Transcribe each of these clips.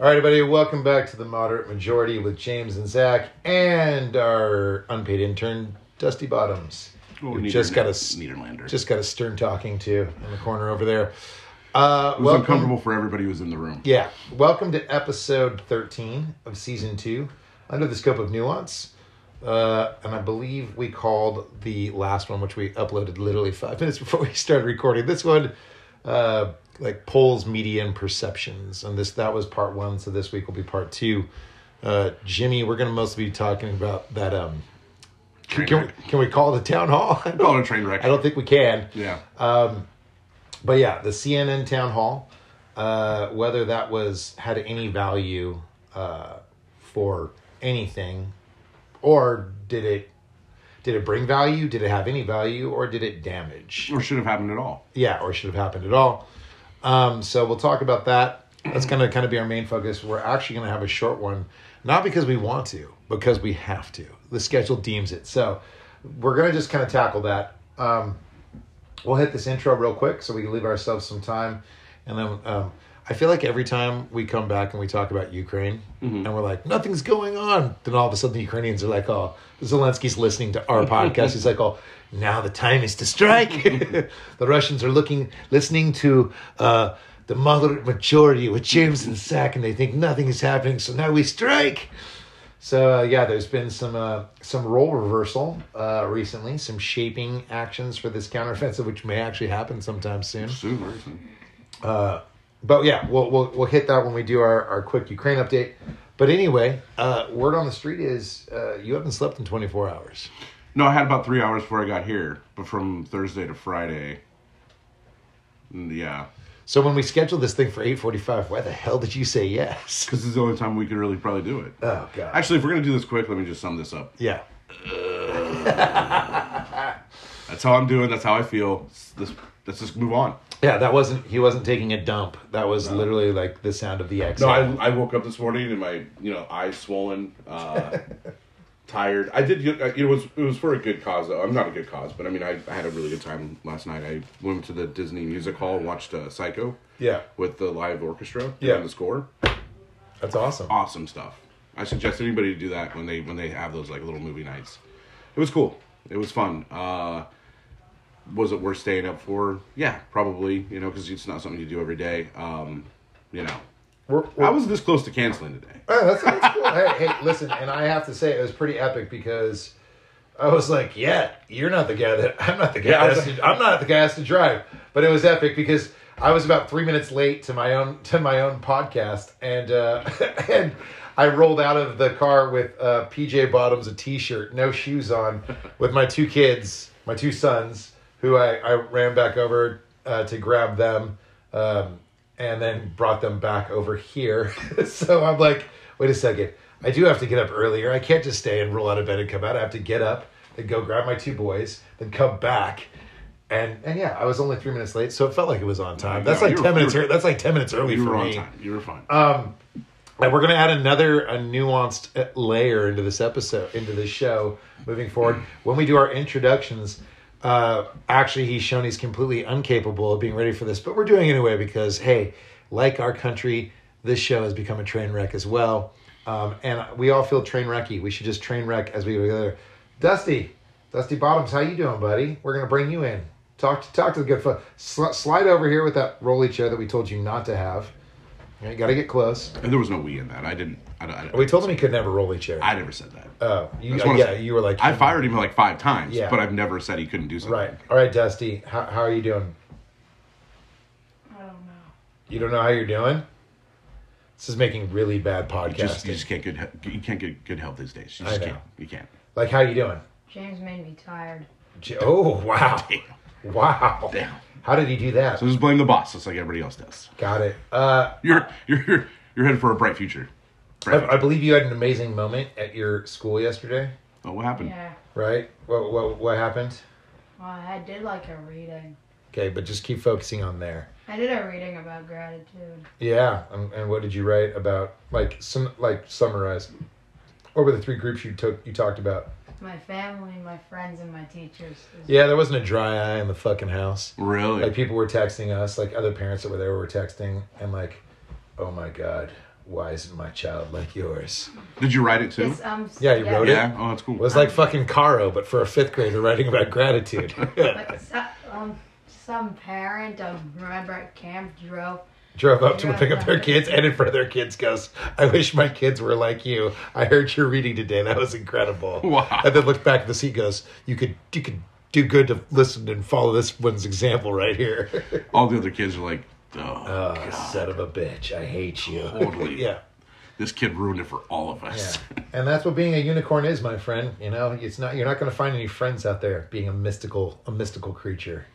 All right, everybody, welcome back to The Moderate Majority with James and Zach and our unpaid intern, Dusty Bottoms. Ooh, just got a stern talking to in the corner over there. It was uncomfortable for everybody who was in the room. Yeah. Welcome to episode 13 of season 2, Under the Scope of Nuance. And I believe we called the last one, which we uploaded literally 5 minutes before we started recording this one, like polls, media, and perceptions. And that was part one, so this week will be part two. Jimmy, we're going to mostly be talking about that. Can we call it a town hall? Call it a train wreck. I don't think we can. Yeah. But yeah, the CNN town hall, whether that had any value for anything, or did it bring value? Did it have any value, or did it damage? Or should have happened at all. Yeah, or should have happened at all. So we'll talk about that. That's going to kind of be our main focus. We're actually going to have a short one, not because we want to, because we have to. The schedule deems it. So we're going to just kind of tackle that. We'll hit this intro real quick so we can leave ourselves some time. And then I feel like every time we come back and we talk about Ukraine, mm-hmm. and we're like, nothing's going on. Then all of a sudden the Ukrainians are like, oh, Zelensky's listening to our podcast. He's like, oh, now the time is to strike. The Russians are listening to The Moderate Majority with James and Zack, and they think nothing is happening. So now we strike. So, yeah, there's been some role reversal recently, some shaping actions for this counteroffensive, which may actually happen sometime soon. But, yeah, we'll hit that when we do our quick Ukraine update. But anyway, word on the street is you haven't slept in 24 hours. No, I had about 3 hours before I got here, but from Thursday to Friday, yeah. So when we scheduled this thing for 8:45, why the hell did you say yes? Because it's the only time we could really probably do it. Oh, God. Actually, if we're going to do this quick, let me just sum this up. Yeah. That's how I'm doing. That's how I feel. Let's just move on. Yeah, he wasn't taking a dump. That was literally like the sound of the exhale. No, I woke up this morning and my eyes swollen, tired. I did, it was for a good cause, though. I'm not a good cause, but I mean, I had a really good time last night. I went to the Disney Music Hall and watched Psycho. Yeah. With the live orchestra. Yeah. And the score. That's awesome. Awesome stuff. I suggest anybody to do that when they have those like little movie nights. It was cool. It was fun. Was it worth staying up for? Yeah, probably. Because it's not something you do every day. I was this close to canceling today. Oh, that's cool. hey, listen, and I have to say it was pretty epic because I was like, yeah, you're not the guy that I'm not the guy that has to drive. But it was epic because I was about 3 minutes late to my own podcast, and and I rolled out of the car with PJ bottoms, a t-shirt, no shoes on, with my two kids, my two sons, who I ran back over to grab them, and then brought them back over here. So I'm like, wait a second, I do have to get up earlier. I can't just stay and roll out of bed and come out. I have to get up and go grab my two boys, then come back. And yeah, I was only 3 minutes late, so it felt like it was on time. That's like 10 minutes. That's like 10 minutes early for me. You were on time. You were fine. And we're going to add a nuanced layer into this episode, into this show, moving forward. When we do our introductions, actually, he's shown he's completely incapable of being ready for this, but we're doing it anyway because, hey, like our country, this show has become a train wreck as well. And we all feel train wrecky. We should just train wreck as we go together. Dusty Bottoms, how you doing, buddy? We're going to bring you in. Talk to the good folks. Slide over here with that rolly chair that we told you not to have. You got to get close. And there was no we in that. I didn't. We told him he could never roll a chair. I never said that. Oh, you were like. I fired him like 5 times, yeah. But I've never said he couldn't do something. Right. All right, Dusty. How are you doing? I don't know. You don't know how you're doing? This is making really bad podcasting. You just can't get good help these days. You can't. Like, how are you doing? James made me tired. Oh, wow. Damn. Wow. Damn. How did he do that? So just blame the boss, just like everybody else does. Got it. You're headed for a bright future. I believe you had an amazing moment at your school yesterday. Oh, what happened? Yeah. Right? What happened? Well, I did like a reading. Okay, but just keep focusing on there. I did a reading about gratitude. Yeah, and what did you write about? Summarize. What were the 3 groups you talked about? My family, my friends, and my teachers. Yeah, there wasn't a dry eye in the fucking house. Really? Like, people were texting us. Like, other parents that were there were texting. And like, oh, my God. wise in my child like yours. Did you write it too? Yes, yeah, you wrote it? Yeah, oh, that's cool. It was like fucking Caro, but for a fifth grader writing about gratitude. Like some parent, I remember at camp, drove up to pick up their kids, and in front of their kids goes, I wish my kids were like you. I heard your reading today. That was incredible. Wow. And then looked back at the seat, goes, you could do good to listen and follow this one's example right here. All the other kids are like, oh, son of a bitch, I hate you. Totally. Yeah. This kid ruined it for all of us. Yeah. And that's what being a unicorn is, my friend. You know, it's not, you're not going to find any friends out there being a mystical creature,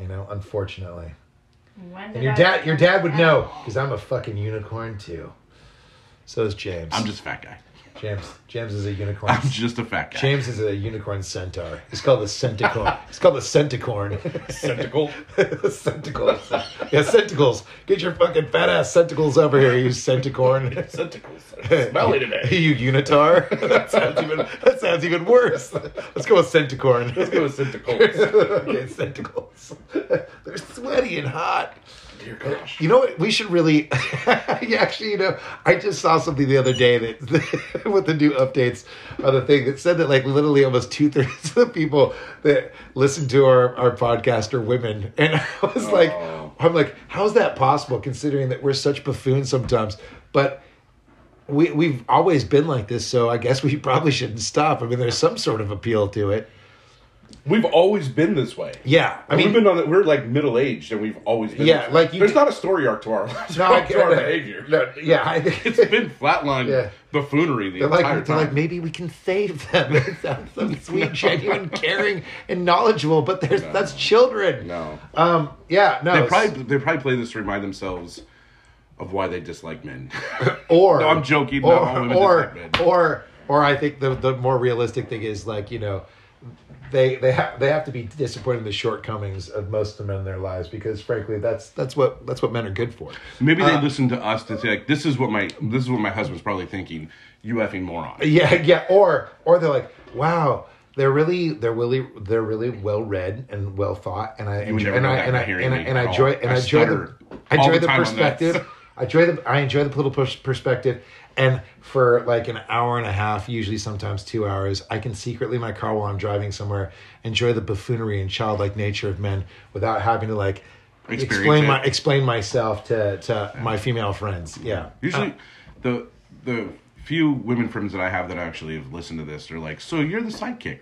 you know, unfortunately. And your dad would know, because I'm a fucking unicorn too. So is James. I'm just a fat guy. James is a unicorn. I'm just a fat guy. James is a unicorn centaur. It's called the centicorn. It's called the centicorn. Centicle? Centicles. Yeah, centicles. Get your fucking fat ass centicles over here, you centicorn. Centicles. Smelly today. You unitar. That sounds even worse. Let's go with centicorn. Let's go with centicles. Okay, centicles. They're sweaty and hot. Dear gosh. You know what? We should really... Actually, you know, I just saw something the other day that with the new updates on the thing that said that like literally almost 2/3 of the people that listen to our podcast are women. And I was like, I'm like, how is that possible considering that we're such buffoons sometimes? But we've always been like this, so I guess we probably shouldn't stop. I mean, there's some sort of appeal to it. We've always been this way. Yeah, I mean, we're like middle aged, and we've always been. Yeah, this way. There's not a story arc to our lives. Our behavior. No, yeah, it's been flatline buffoonery the entire time. Like maybe we can save them. It sounds so sweet, genuine, caring, and knowledgeable. But that's children. No. No. They probably play this to remind themselves of why they dislike men. Or no, I'm joking. Or not all women dislike men. or I think the more realistic thing is like, you know. They have to be disappointed in the shortcomings of most of the men in their lives because frankly that's what men are good for. Maybe they listen to us to say like this is what my husband's probably thinking, you effing moron. Yeah. Or they're like, wow, they're really well read and well thought, and I enjoy the political perspective. And for like an hour and a half, usually sometimes 2 hours, I can secretly in my car while I'm driving somewhere enjoy the buffoonery and childlike nature of men without having to like explain myself to my female friends. Yeah. Usually, the few women friends that I have that actually have listened to this, they're like, "So you're the sidekick."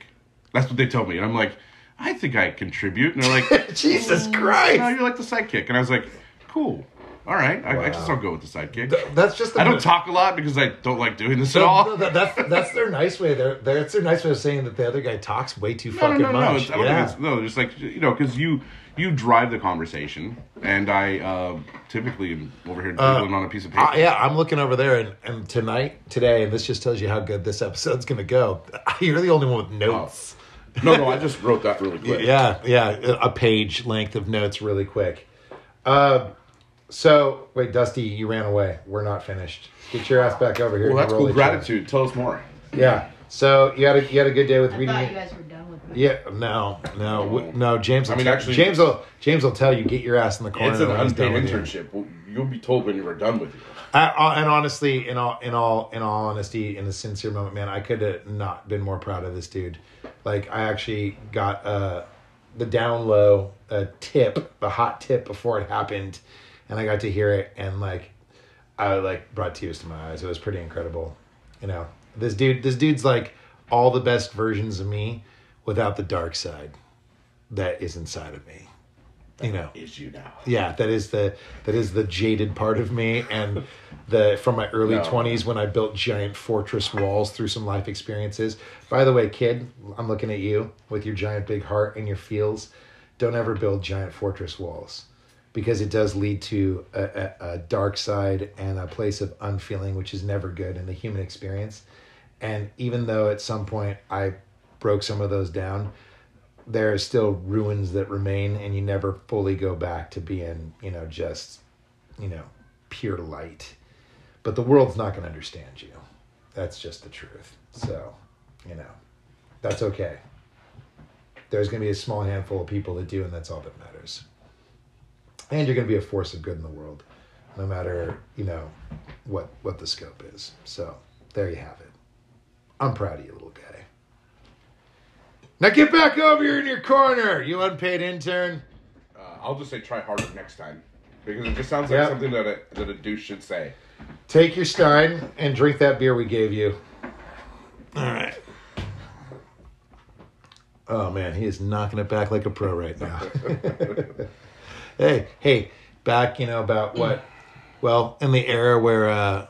That's what they tell me, and I'm like, "I think I contribute." And they're like, "Jesus Christ!" No, you're like the sidekick, and I was like, "Cool." All right, wow. I just don't go with the sidekick. That's just. I don't talk a lot because I don't like doing this at all. No, that's their nice way. That's their nice way of saying that the other guy talks way too much. No, just like, you know, because you drive the conversation, and I typically am over here doodling on a piece of paper. Yeah, I'm looking over there, and today, and this just tells you how good this episode's going to go. You're the only one with notes. Oh. No, I just wrote that really quick. Yeah, a page length of notes really quick. So, wait, Dusty, you ran away. We're not finished. Get your ass back over here. Well, that's cool. Gratitude. Tell us more. Yeah. So, you had a good day with reading. I thought you guys were done with me. Yeah. No. James will James will tell you, get your ass in the corner. It's an unpaid internship. You'll be told when you're done with it. And honestly, in all honesty, in a sincere moment, man, I could have not been more proud of this dude. Like, I actually got the down low tip, the hot tip before it happened. And I got to hear it, and like, I brought tears to my eyes. It was pretty incredible, you know. This dude's like all the best versions of me, without the dark side, that is inside of me. You know, is you now. Yeah, that is the jaded part of me, and from my early 20s when I built giant fortress walls through some life experiences. By the way, kid, I'm looking at you with your giant big heart and your feels. Don't ever build giant fortress walls. Because it does lead to a dark side and a place of unfeeling, which is never good in the human experience. And even though at some point I broke some of those down, there are still ruins that remain, and you never fully go back to being, you know, just, you know, pure light. But the world's not going to understand you. That's just the truth. So, you know, that's okay. There's going to be a small handful of people that do, and that's all that matters. And you're going to be a force of good in the world. no matter, you know, what the scope is. So there you have it. I'm proud of you, little guy. Now get back over here in your corner, you unpaid intern. I'll just say try harder next time, because it just sounds like something that a douche should say. Take your stein and drink that beer we gave you. All right. Oh, man, he is knocking it back like a pro right now. hey, back, you know, about what? Well, in the era where,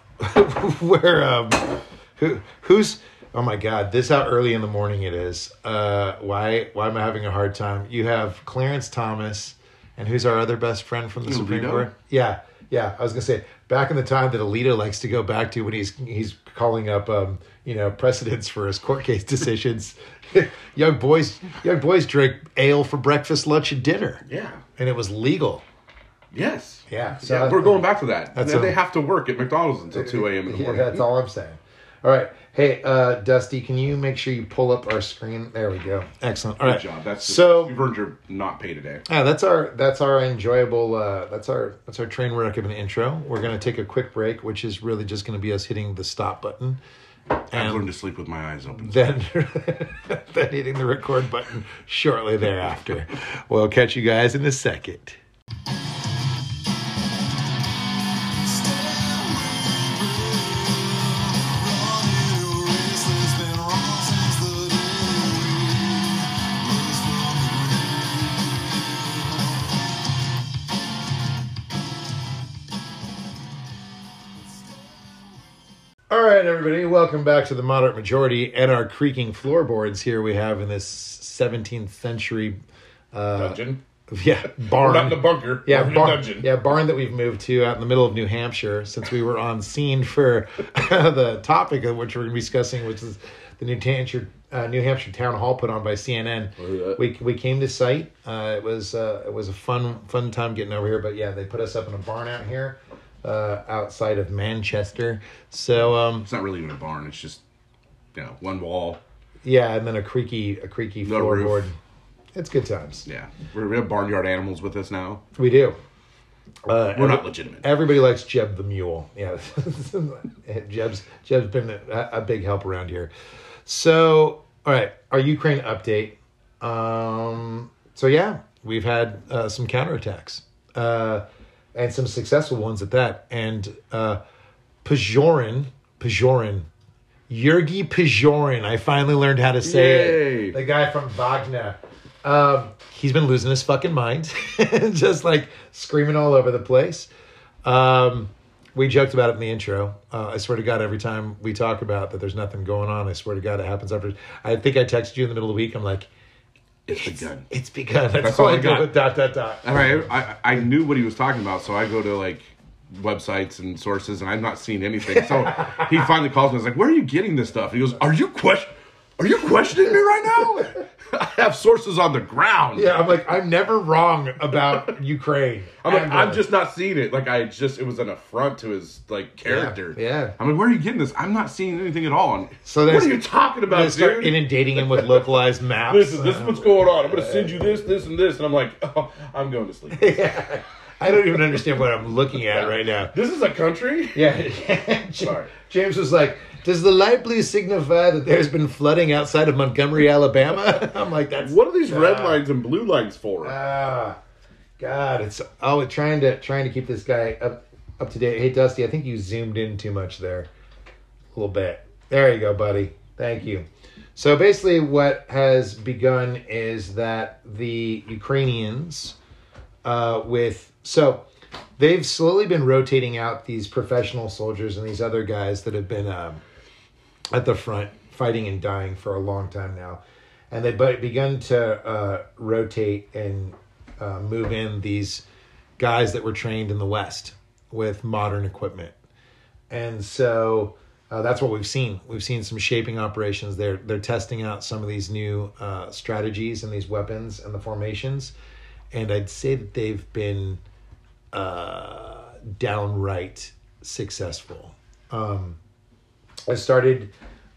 who's... Oh my God! This how early in the morning it is. Why am I having a hard time? You have Clarence Thomas, and who's our other best friend from the Supreme Court? Yeah. I was gonna say back in the time that Alito likes to go back to when he's calling up precedents for his court case decisions. young boys drank ale for breakfast, lunch, and dinner. Yeah, and it was legal. Yes. Yeah. So yeah, we're going back to that. They have to work at McDonald's until 2 a.m. in the morning. That's all I'm saying. All right. Hey, Dusty, can you make sure you pull up our screen? There we go. Excellent. All right. Good job. You've earned your not pay today. Yeah, that's our enjoyable that's our train wreck of an intro. We're gonna take a quick break, which is really just gonna be us hitting the stop button. I've learned to sleep with my eyes open. Then hitting the record button shortly thereafter. We'll catch you guys in a second. Everybody, welcome back to the Moderate Majority and our creaking floorboards. Here we have in this 17th century dungeon, barn. Not in the bunker, dungeon, barn that we've moved to out in the middle of New Hampshire. Since we were on scene for the topic of which we're going to be discussing, which is the New Hampshire town hall put on by CNN, we came to site. It was a fun time getting over here, but yeah, they put us up in a barn out here. Outside of Manchester, so it's not really even a barn. It's just, one wall. Yeah, and then a creaky floorboard. It's good times. Yeah, we have barnyard animals with us now. We do. We're not legitimate. Everybody likes Jeb the mule. Yeah, Jeb's been a big help around here. So, all right, our Ukraine update. We've had some counterattacks. And some successful ones at that. And Yevgeny Prigozhin. I finally learned how to say it. The guy from Wagner. He's been losing his fucking mind. Just like screaming all over the place. We joked about it in the intro. I swear to God, every time we talk about that there's nothing going on, I swear to God, it happens after. I think I texted you in the middle of the week. I'm like, it's begun. It's begun. That's all I got. With ... All right, I knew what he was talking about, so I go to websites and sources, and I've not seen anything. So he finally calls me. I was like, "Where are you getting this stuff?" And he goes, Are you questioning me right now? I have sources on the ground. Yeah, I'm like, I'm never wrong about Ukraine. I'm just not seeing it. It was an affront to his character. Yeah. I'm like, where are you getting this? I'm not seeing anything at all. And so what are you talking about, dude? Start inundating him with localized maps. This is what's going on. I'm going to send you this, and this. And I'm like, oh, I'm going to sleep. Yeah. I don't even understand what I'm looking at right now. This is a country? Yeah. Sorry. James was like, does the light blue signify that there's been flooding outside of Montgomery, Alabama? I'm like, that's... What are these red lines and blue lines for? God, it's... Oh, trying to keep this guy up to date. Hey, Dusty, I think you zoomed in too much there. A little bit. There you go, buddy. Thank you. So basically what has begun is that the Ukrainians So they've slowly been rotating out these professional soldiers and these other guys that have been at the front fighting and dying for a long time now. And they've begun to rotate and move in these guys that were trained in the West with modern equipment. And so that's what we've seen. We've seen some shaping operations. They're testing out some of these new strategies and these weapons and the formations. And I'd say that they've been... downright successful. I started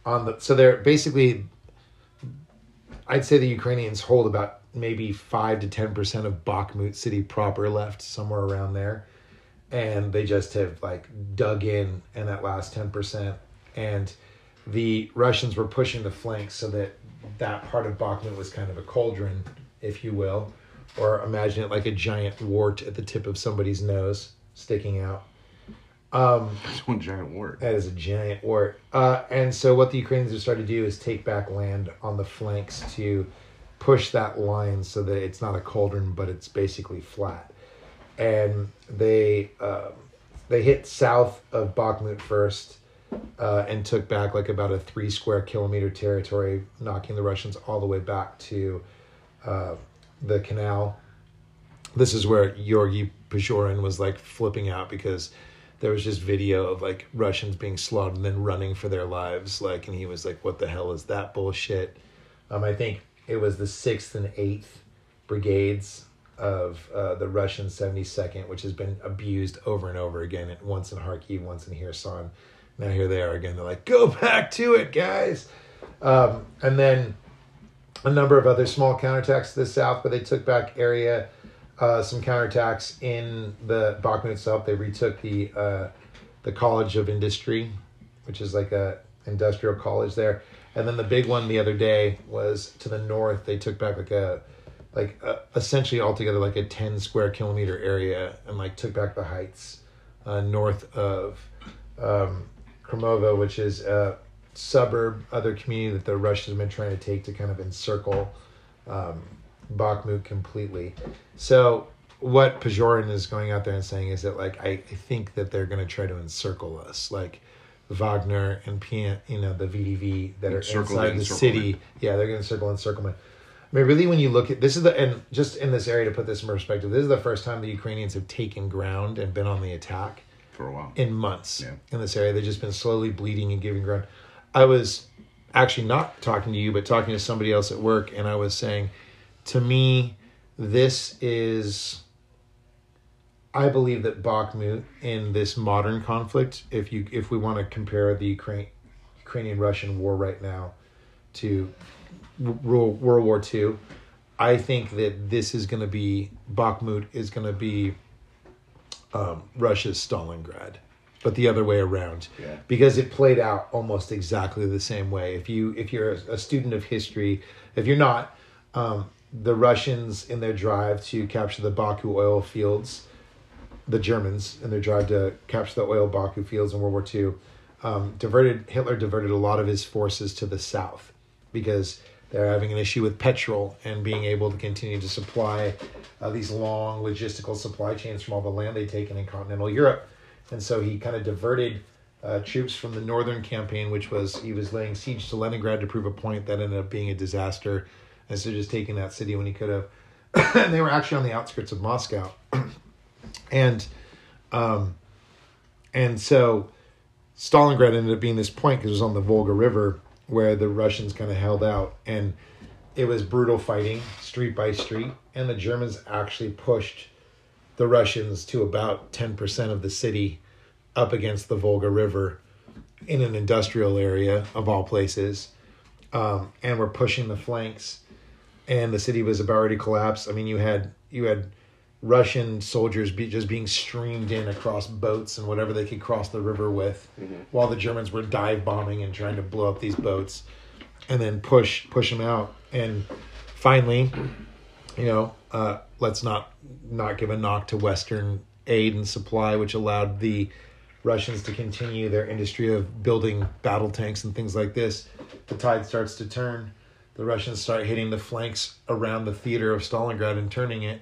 on they're basically, I'd say the Ukrainians hold about maybe 5 to 10% of Bakhmut city proper left, somewhere around there. and they just have like dug in that last 10%. And the Russians were pushing the flanks so that that part of Bakhmut was kind of a cauldron, if you will, or imagine it like a giant wart at the tip of somebody's nose sticking out. That's one giant wart. That is a giant wart. And so what the Ukrainians have started to do is take back land on the flanks to push that line so that it's not a cauldron, but it's basically flat. And they hit south of Bakhmut first, and took back like about a 3 square kilometer territory, knocking the Russians all the way back to the canal. This is where Georgy Peshorin was like flipping out because there was just video of like Russians being slaughtered and then running for their lives. Like, and he was like, what the hell is that bullshit? I think it was the 6th and 8th brigades of the Russian 72nd, which has been abused over and over again, once in Kharkiv, once in Kherson. Now here they are again. They're like, go back to it, guys. And then a number of other small counterattacks to the south, but they took back area. Some counterattacks in the Bakhmut itself. They retook the College of Industry, which is like a industrial college there. And then the big one the other day was to the north. They took back like a essentially altogether like a 10 square kilometer area and like took back the heights north of Kremova, which is a suburb, other community that the Russians have been trying to take to kind of encircle Bakhmut completely. So what Pejorin is going out there and saying is that like I think that they're going to try to encircle us, like Wagner and the VDV that are inside the city. Yeah, they're going to circle encirclement. I mean, really, when you look at this is and just in this area to put this in perspective, this is the first time the Ukrainians have taken ground and been on the attack for a while, in months. Yeah. In this area, they've just been slowly bleeding and giving ground. I was actually not talking to you, but talking to somebody else at work, and I was saying, to me, this is, I believe that Bakhmut in this modern conflict, if we want to compare the Ukrainian-Russian war right now to World War II, I think that this is going to be, Bakhmut is going to be Russia's Stalingrad, but the other way around. Yeah. Because it played out almost exactly the same way. If you're a student of history, if you're not, the Russians in their drive to capture the Baku oil fields, the Germans in their drive to capture the oil Baku fields in World War II, Hitler diverted a lot of his forces to the south because they're having an issue with petrol and being able to continue to supply these long logistical supply chains from all the land they'd taken in continental Europe. And so he kind of diverted troops from the northern campaign, which was he was laying siege to Leningrad to prove a point. That ended up being a disaster. And so just taking that city when he could have. And they were actually on the outskirts of Moscow. And so Stalingrad ended up being this point because it was on the Volga River where the Russians kind of held out. And it was brutal fighting, street by street. And the Germans actually pushed the Russians to about 10% of the city up against the Volga River in an industrial area of all places. And were pushing the flanks. And the city was about already collapsed. I mean, you had Russian soldiers just being streamed in across boats and whatever they could cross the river with, mm-hmm. while the Germans were dive bombing and trying to blow up these boats, and then push them out. And finally, let's not give a knock to Western aid and supply, which allowed the Russians to continue their industry of building battle tanks and things like this. The tide starts to turn. The Russians start hitting the flanks around the theater of Stalingrad and turning it.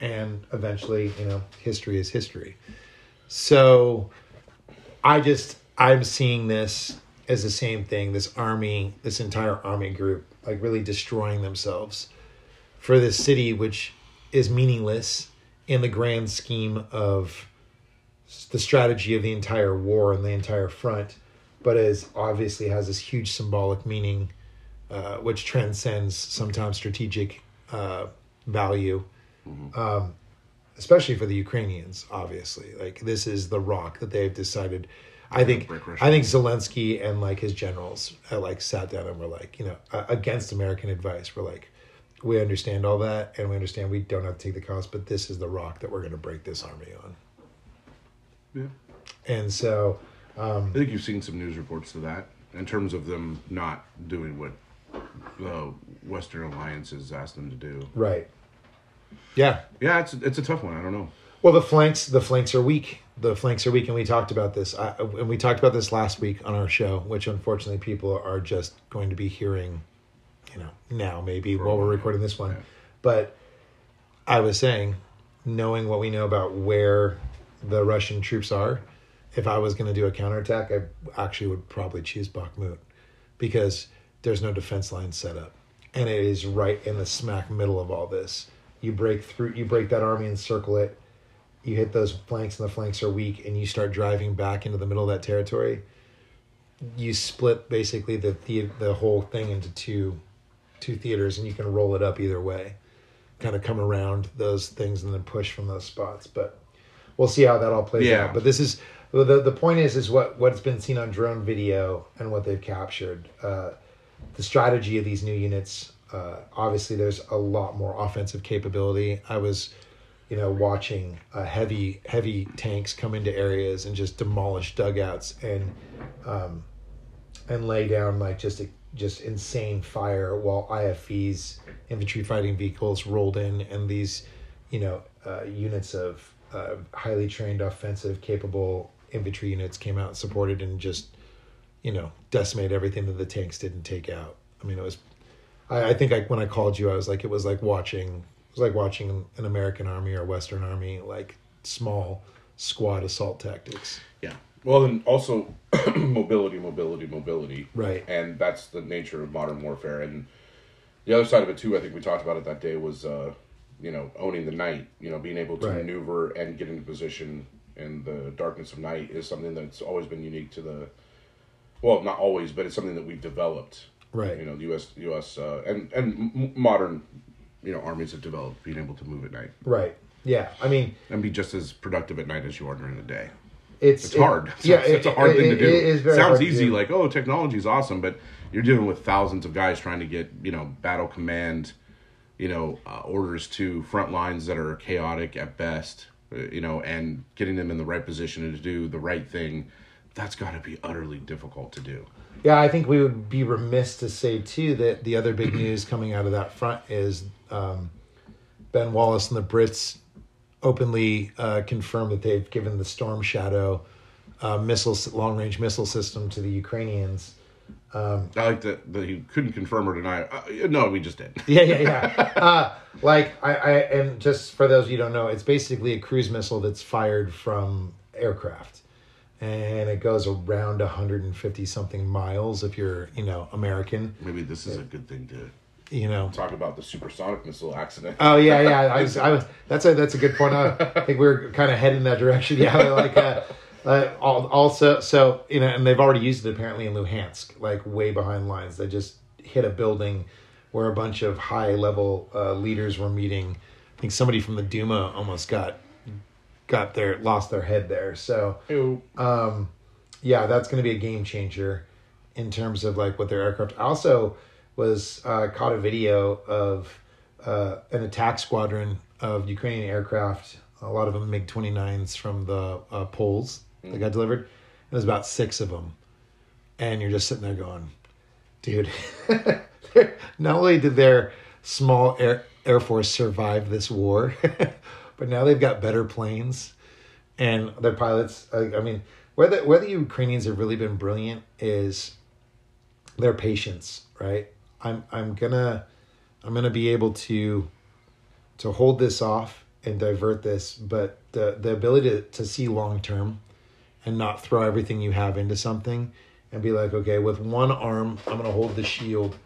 And eventually, history is history. So I'm seeing this as the same thing, this entire army group, like really destroying themselves for this city, which is meaningless in the grand scheme of the strategy of the entire war and the entire front, but is obviously has this huge symbolic meaning which transcends sometimes strategic value, mm-hmm. Especially for the Ukrainians. Obviously, like this is the rock that they've decided. I think Zelensky and like his generals sat down and were like, against American advice, we're like, we understand all that and we understand we don't have to take the cost, but this is the rock that we're going to break this army on. Yeah. And so... I think you've seen some news reports of that in terms of them not doing what the Western alliance has asked them to do. Right. Yeah. Yeah, it's a tough one. I don't know. Well, the flanks are weak. The flanks are weak, and we talked about this. And we talked about this last week on our show, which unfortunately people are just going to be hearing, now maybe while we're recording this one. Yeah. But I was saying, knowing what we know about where the Russian troops are, if I was going to do a counterattack, I actually would probably choose Bakhmut because there's no defense line set up, and it is right in the smack middle of all this. You break through, you break that army and circle it. You hit those flanks, and the flanks are weak, and you start driving back into the middle of that territory. You split basically the whole thing into two theaters, and you can roll it up either way, kind of come around those things and then push from those spots. But we'll see how that all plays out. But this is the point is what's been seen on drone video and what they've captured. The strategy of these new units. Obviously, there's a lot more offensive capability. I was. Watching heavy tanks come into areas and just demolish dugouts and lay down like just insane fire while IFVs, infantry fighting vehicles, rolled in, and these units of highly trained, offensive, capable infantry units came out and supported and just decimated everything that the tanks didn't take out. I mean, it was. I think when I called you, I was like, it was like watching an American army or Western army, like small squad assault tactics. Yeah. Well, and also mobility. Right. And that's the nature of modern warfare. And the other side of it too, I think we talked about it that day, was, owning the night, being able to maneuver and get into position in the darkness of night is something that's always been unique to not always, but it's something that we've developed. Right. The U.S. and modern armies have developed being able to move at night. Right. Yeah. I mean... And be just as productive at night as you are during the day. It's hard. Yeah. It's a hard thing to do. It is very hard. Sounds easy, like, oh, technology's awesome, but you're dealing with thousands of guys trying to get, battle command, orders to front lines that are chaotic at best, and getting them in the right position to do the right thing. That's got to be utterly difficult to do. Yeah, I think we would be remiss to say, too, that the other big news coming out of that front is... Ben Wallace and the Brits openly confirmed that they've given the Storm Shadow long-range missile system to the Ukrainians. I like that you couldn't confirm or deny. No, we just did. Yeah. And just for those of you who don't know, it's basically a cruise missile that's fired from aircraft, and it goes around 150-something miles if you're, American. Maybe this is a good thing to... talk about the supersonic missile accident. Oh yeah. I was. That's a good point. I think we're kind of heading in that direction. Yeah, also. So and they've already used it apparently in Luhansk, like way behind lines. They just hit a building where a bunch of high-level leaders were meeting. I think somebody from the Duma almost lost their head there. So, that's going to be a game changer in terms of like what their aircraft also. Was caught a video of an attack squadron of Ukrainian aircraft, a lot of them MiG-29s from the Poles that got delivered. And there's about six of them. And you're just sitting there going, dude, not only did their small Air Force survive this war, but now they've got better planes. And their pilots, whether Ukrainians have really been brilliant is their patience, right? I'm gonna be able to hold this off and divert this, but the ability to see long term and not throw everything you have into something and be like, okay, with one arm I'm gonna hold the shield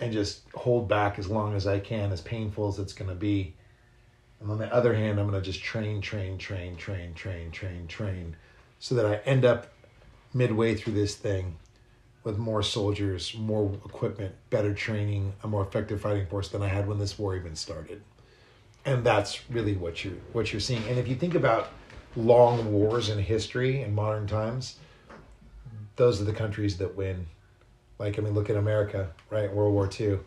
and just hold back as long as I can, as painful as it's gonna be. And on the other hand, I'm gonna just train so that I end up midway through this thing with more soldiers, more equipment, better training, a more effective fighting force than I had when this war even started. And that's really what you're seeing. And if you think about long wars in history in modern times, those are the countries that win. Look at America, right? World War II,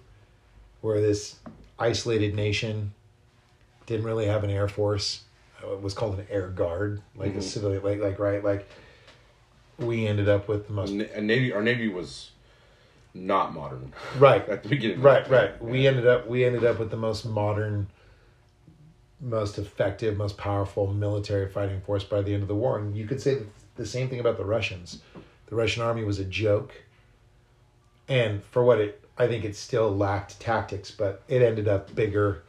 where this isolated nation didn't really have an air force, was called an air guard, like a civilian, like we ended up with the most. And Navy, our Navy was not modern, right? At the beginning, right. Yeah. We ended up with the most modern, most effective, most powerful military fighting force by the end of the war. And you could say the same thing about the Russians. The Russian army was a joke, and for what it, I think it still lacked tactics, but it ended up bigger,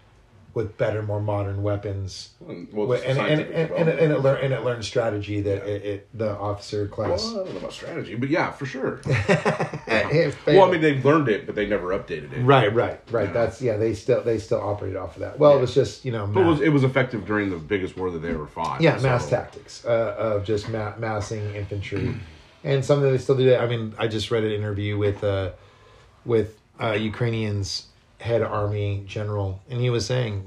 with better, more modern weapons, and it learned strategy that the officer class. Well, I don't know about strategy, but yeah, for sure. Yeah. Well, I mean, they learned it, but they never updated it. Right. Yeah. They still operated off of that. Well, yeah. It was just but it was effective during the biggest war that they ever fought. Yeah, so. Mass tactics of just massing infantry, and something they still do. I mean, I just read an interview with Ukrainian's head army general, and he was saying,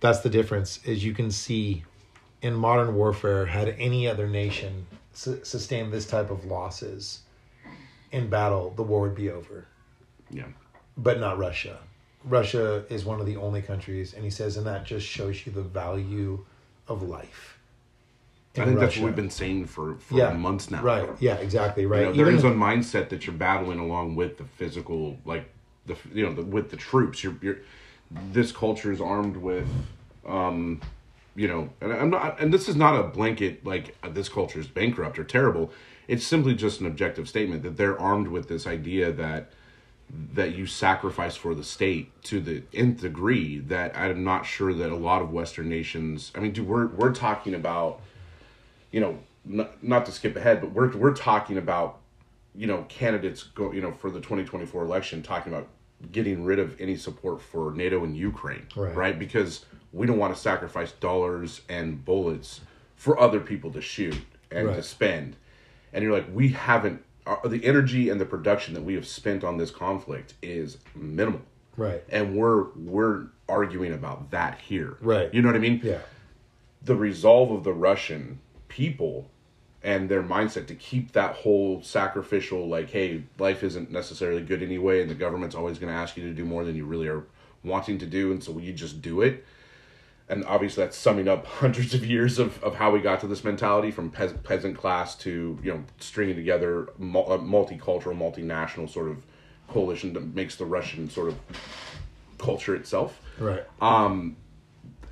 that's the difference is you can see in modern warfare, had any other nation sustained this type of losses in battle, the war would be over. Yeah. But not Russia. Russia is one of the only countries, and he says, and that just shows you the value of life. I think Russia. That's what we've been saying for months now. Right. Yeah, exactly. Right. There is a mindset that you're battling along with the physical, with the troops. You're this culture is armed with, and I'm not. And this is not a blanket this culture is bankrupt or terrible. It's simply just an objective statement that they're armed with this idea that you sacrifice for the state to the nth degree that I'm not sure that a lot of Western nations. I mean, dude, we're talking about. Not to skip ahead, but we're talking about, candidates go, for the 2024 election, talking about getting rid of any support for NATO and Ukraine, right? Because we don't want to sacrifice dollars and bullets for other people to shoot and to spend. And you're like, we haven't, the energy and the production that we have spent on this conflict is minimal. Right. And we're arguing about that here. Right. You know what I mean? Yeah. The resolve of the Russian people and their mindset to keep that whole sacrificial, hey, life isn't necessarily good anyway, and the government's always going to ask you to do more than you really are wanting to do, and so you just do it. And obviously that's summing up hundreds of years of how we got to this mentality, from peasant class to, stringing together multicultural, multinational sort of coalition that makes the Russian sort of culture itself. Right.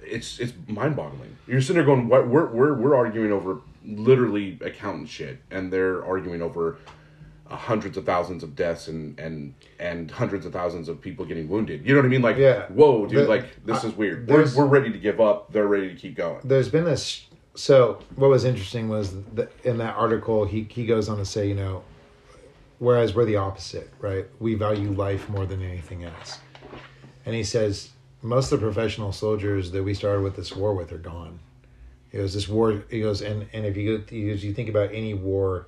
It's mind-boggling. You're sitting there going, "What? We're arguing over literally accountant shit, and they're arguing over hundreds of thousands of deaths and hundreds of thousands of people getting wounded." You know what I mean? Whoa, dude! This is weird. We're ready to give up. They're ready to keep going. There's been this. So what was interesting was in that article, he goes on to say, whereas we're the opposite, right? We value life more than anything else, and he says. Most of the professional soldiers that we started with this war with are gone. It was this war. He goes, and if you think about any war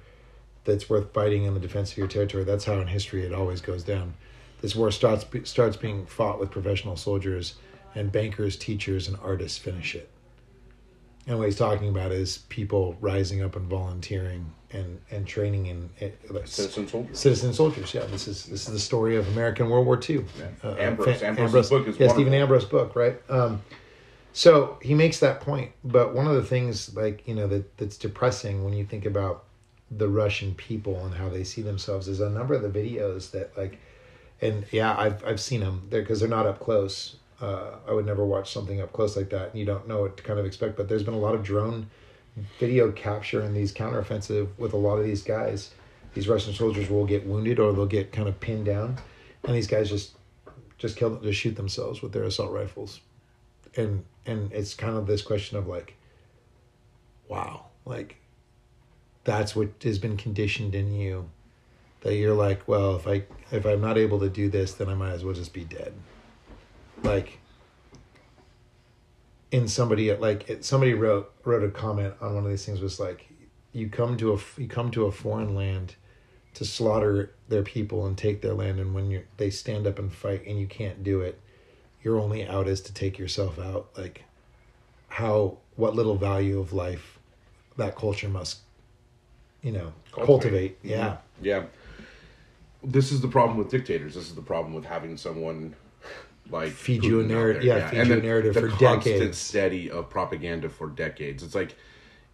that's worth fighting in the defense of your territory, that's how in history it always goes down. This war starts being fought with professional soldiers, and bankers, teachers, and artists finish it. And what he's talking about is people rising up and volunteering and training in citizen soldiers. Citizen soldiers, yeah. This is the story of American World War II. Yeah. Ambrose's book is wonderful. Stephen Ambrose's book, right? So he makes that point. But one of the things, that's depressing when you think about the Russian people and how they see themselves is a number of the videos that I've seen them there because they're not up close. I would never watch something up close like that, and you don't know what to kind of expect. But there's been a lot of drone video capture in these counteroffensive with a lot of these guys. These Russian soldiers will get wounded or they'll get kind of pinned down, and these guys just shoot themselves with their assault rifles, and it's kind of this question of wow, that's what has been conditioned in you, that you're well, if I'm not able to do this, then I might as well just be dead. Somebody wrote a comment on one of these things was you come to a foreign land to slaughter their people and take their land, and when they stand up and fight and you can't do it, your only out is to take yourself out. What little value of life that culture must cultivate. This is the problem with dictators. This is the problem with having someone like feed you a narrative, feed you a narrative for decades. The constant steady of propaganda for decades. It's like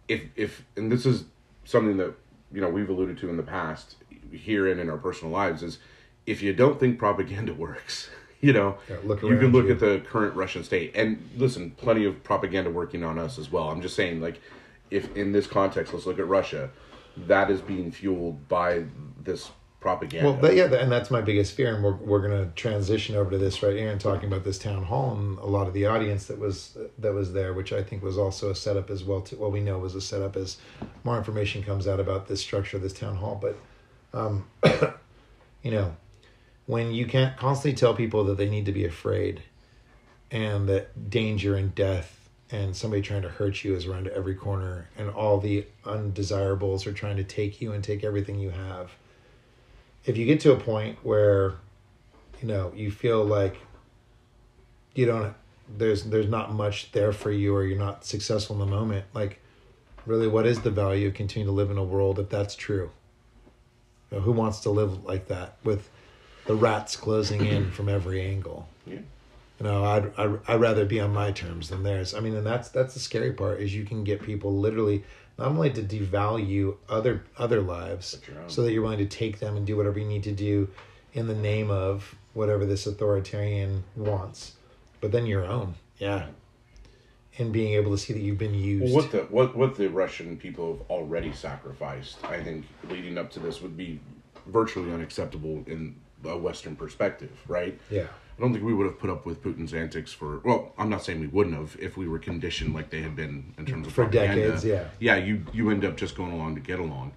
if and this is something that we've alluded to in the past here and in our personal lives is if you don't think propaganda works, you can look at the current Russian state and listen, plenty of propaganda working on us as well. I'm just saying like if in this context, let's look at Russia, that is being fueled by this propaganda. Well, and that's my biggest fear, and we're going to transition over to this right here and talking about this town hall and a lot of the audience that was there, which I think was also a setup as well. To what we know was a setup as more information comes out about this structure, this town hall. But, when you can't constantly tell people that they need to be afraid and that danger and death and somebody trying to hurt you is around every corner and all the undesirables are trying to take you and take everything you have. If you get to a point where, you feel like you don't, there's not much there for you or you're not successful in the moment, like really what is the value of continuing to live in a world if that's true? Who wants to live like that with the rats closing in from every angle? Yeah. I'd rather be on my terms than theirs. I mean, and that's the scary part is you can get people literally not only to devalue other lives so that you're willing to take them and do whatever you need to do in the name of whatever this authoritarian wants, but then your own. Yeah. And being able to see that you've been used. Well, what the Russian people have already sacrificed, I think, leading up to this would be virtually unacceptable in a Western perspective, right? Yeah. I don't think we would have put up with Putin's antics I'm not saying we wouldn't have if we were conditioned like they had been in terms of propaganda. For decades, yeah. Yeah, you end up just going along to get along.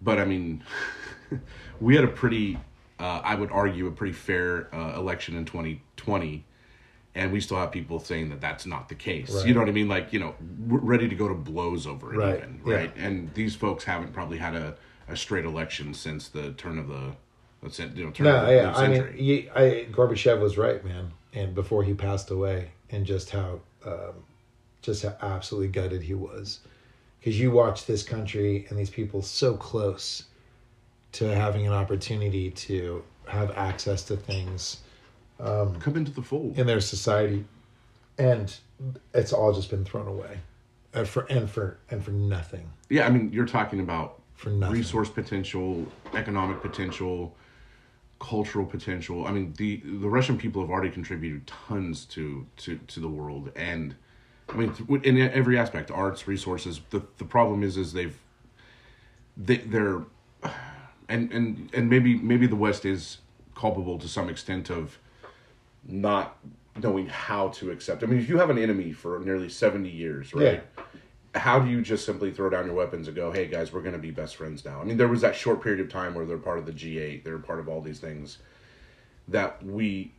But, I mean, we had a pretty, I would argue, a pretty fair election in 2020, and we still have people saying that that's not the case. Right. You know what I mean? Like, we're ready to go to blows over it even, right? Yeah. And these folks haven't probably had a straight election since the turn of the... Gorbachev was right, man. And before he passed away, and just how absolutely gutted he was, because you watch this country and these people so close to having an opportunity to have access to things, come into the fold in their society, and it's all just been thrown away, for nothing. Yeah, I mean, you're talking about resource potential, economic potential. Cultural potential. I mean, the Russian people have already contributed tons to the world, and I mean, in every aspect, arts, resources. The problem is they're and maybe the West is culpable to some extent of not knowing how to accept. I mean, if you have an enemy for nearly 70 years, right? Yeah. How do you just simply throw down your weapons and go, hey, guys, we're going to be best friends now? I mean, there was that short period of time where they're part of the G8, they're part of all these things that we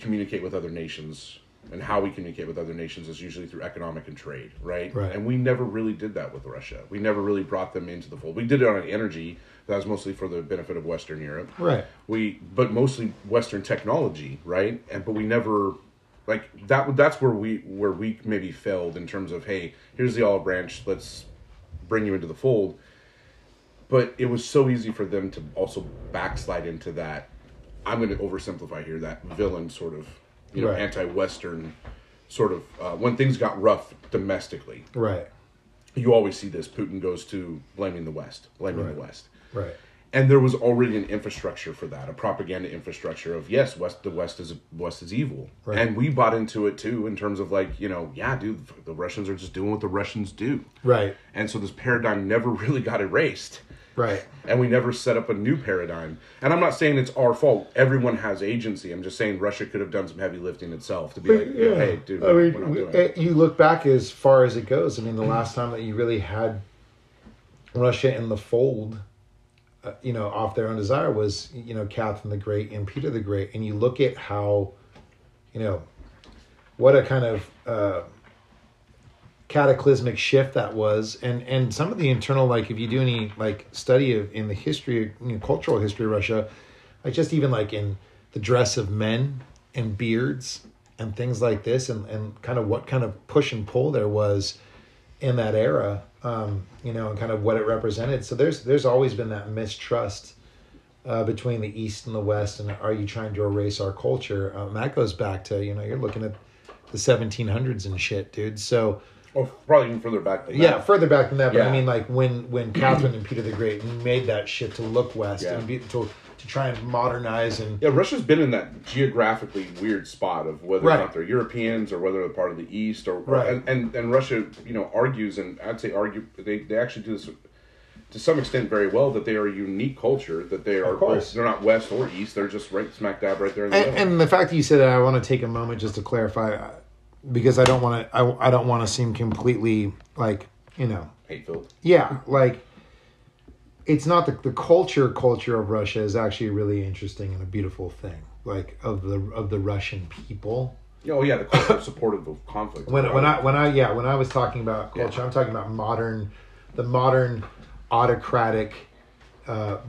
communicate with other nations, and how we communicate with other nations is usually through economic and trade, right? And we never really did that with Russia. We never really brought them into the fold. We did it on energy. That was mostly for the benefit of Western Europe. Right. But mostly Western technology, right? But we never... Like that's where we maybe failed in terms of, hey, here's the olive branch, let's bring you into the fold. But it was so easy for them to also backslide into that, I'm going to oversimplify here, that villain sort of, anti-Western sort of, when things got rough domestically. Right. You always see this, Putin goes to blaming the West, the West. Right. And there was already an infrastructure for that, a propaganda infrastructure of, yes, the West is evil. Right. And we bought into it, too, in terms of the Russians are just doing what the Russians do. Right. And so this paradigm never really got erased. Right. And we never set up a new paradigm. And I'm not saying it's our fault. Everyone has agency. I'm just saying Russia could have done some heavy lifting itself to be hey, dude, we're not doing it. You look back as far as it goes. I mean, the last time that you really had Russia in the fold... off their own desire was, Catherine the Great and Peter the Great. And you look at how, what a kind of cataclysmic shift that was. And some of the internal, if you do any, study in the history, cultural history of Russia, just even, in the dress of men and beards and things like this and kind of what kind of push and pull there was in that era, and kind of what it represented. So there's always been that mistrust between the East and the West, and are you trying to erase our culture? That goes back to, you know, you're looking at the 1700s and shit, dude. So, well, probably even further back than that. Yeah, further back than that. But yeah. I mean, like when Catherine and Peter the Great made that shit to look west and be to try and modernize and Russia's been in that geographically weird spot of whether or not they're Europeans or whether they're part of the East or and Russia, you know, argues, and I'd say they actually do this to some extent very well, that they are a unique culture, that they are both, they're not west or east, they're just right smack dab right there in the middle. And the fact that you said that, I want to take a moment just to clarify, because I don't want to I don't want to seem completely like, you know, hateful. Yeah, like it's not the culture of Russia is actually really interesting and a beautiful thing, like of the Russian people. Oh yeah, the culture supportive of conflict. When I was talking about culture, I'm talking about the modern autocratic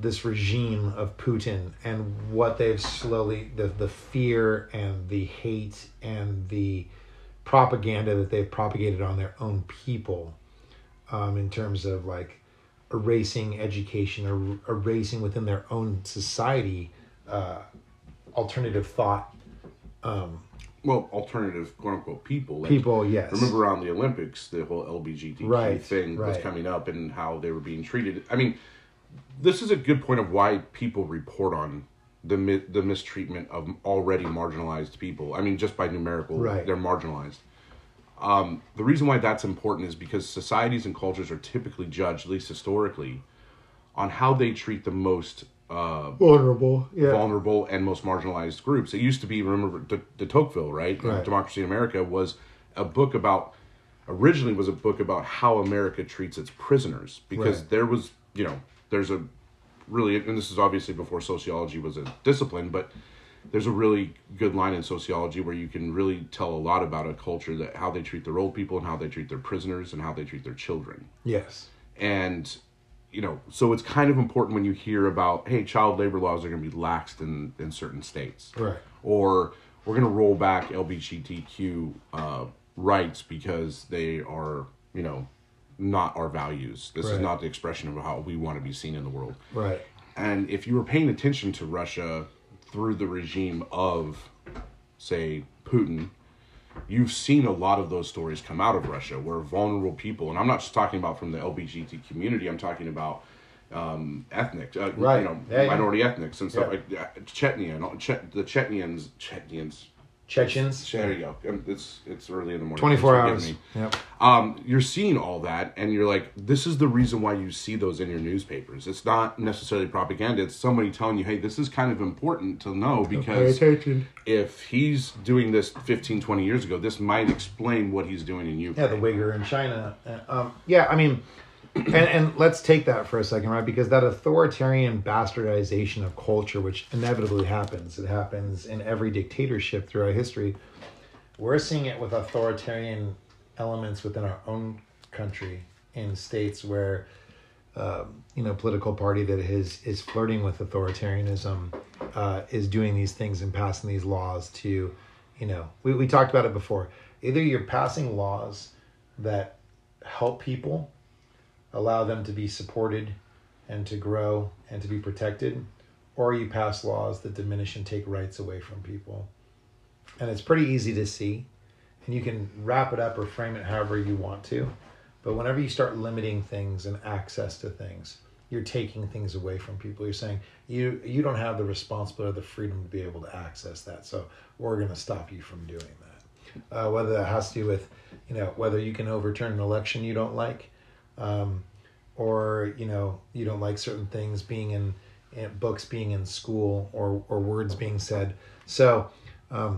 this regime of Putin and what they've slowly the fear and the hate and the propaganda that they've propagated on their own people, in terms of like erasing education or erasing within their own society alternative thought. Well, alternative, quote unquote, people. Like, people, yes. Remember around the Olympics, the whole LGBTQ thing was coming up and how they were being treated. I mean, this is a good point of why people report on the mistreatment of already marginalized people. I mean, just by numerical, they're marginalized. The reason why that's important is because societies and cultures are typically judged, at least historically, on how they treat the most vulnerable and most marginalized groups. It used to be, remember, de Tocqueville, right? Democracy in America was originally a book about how America treats its prisoners, because there was, you know, there's a really, and this is obviously before sociology was a discipline, but there's a really good line in sociology where you can really tell a lot about a culture, that how they treat their old people and how they treat their prisoners and how they treat their children. Yes. And you know, so it's kind of important when you hear about, hey, child labor laws are going to be laxed in certain states. Right. Or we're going to roll back LGBTQ rights because they are, you know, not our values. This is not the expression of how we want to be seen in the world. Right. And if you were paying attention to Russia through the regime of, say, Putin, you've seen a lot of those stories come out of Russia where vulnerable people, and I'm not just talking about from the LGBT community, I'm talking about ethnic, you know, minority ethnics and stuff like Chechnya, and Chechens. There you go. It's early in the morning. 24 hours. Yep. You're seeing all that, and you're like, this is the reason why you see those in your newspapers. It's not necessarily propaganda. It's somebody telling you, hey, this is kind of important to know, because if he's doing this 15, 20 years ago, this might explain what he's doing in Ukraine. Yeah, the Uyghur in China. I mean, and let's take that for a second, right? Because that authoritarian bastardization of culture, which inevitably happens, it happens in every dictatorship throughout history. We're seeing it with authoritarian elements within our own country, in states where, you know, political party that is flirting with authoritarianism is doing these things and passing these laws to, you know, we talked about it before. Either you're passing laws that help people, allow them to be supported and to grow and to be protected, or you pass laws that diminish and take rights away from people. And it's pretty easy to see, and you can wrap it up or frame it however you want to, but whenever you start limiting things and access to things, you're taking things away from people. You're saying, you don't have the responsibility or the freedom to be able to access that, so we're going to stop you from doing that. Whether that has to do with, you know, whether you can overturn an election you don't like, or, you know, you don't like certain things being in books, being in school, or words being said. So, I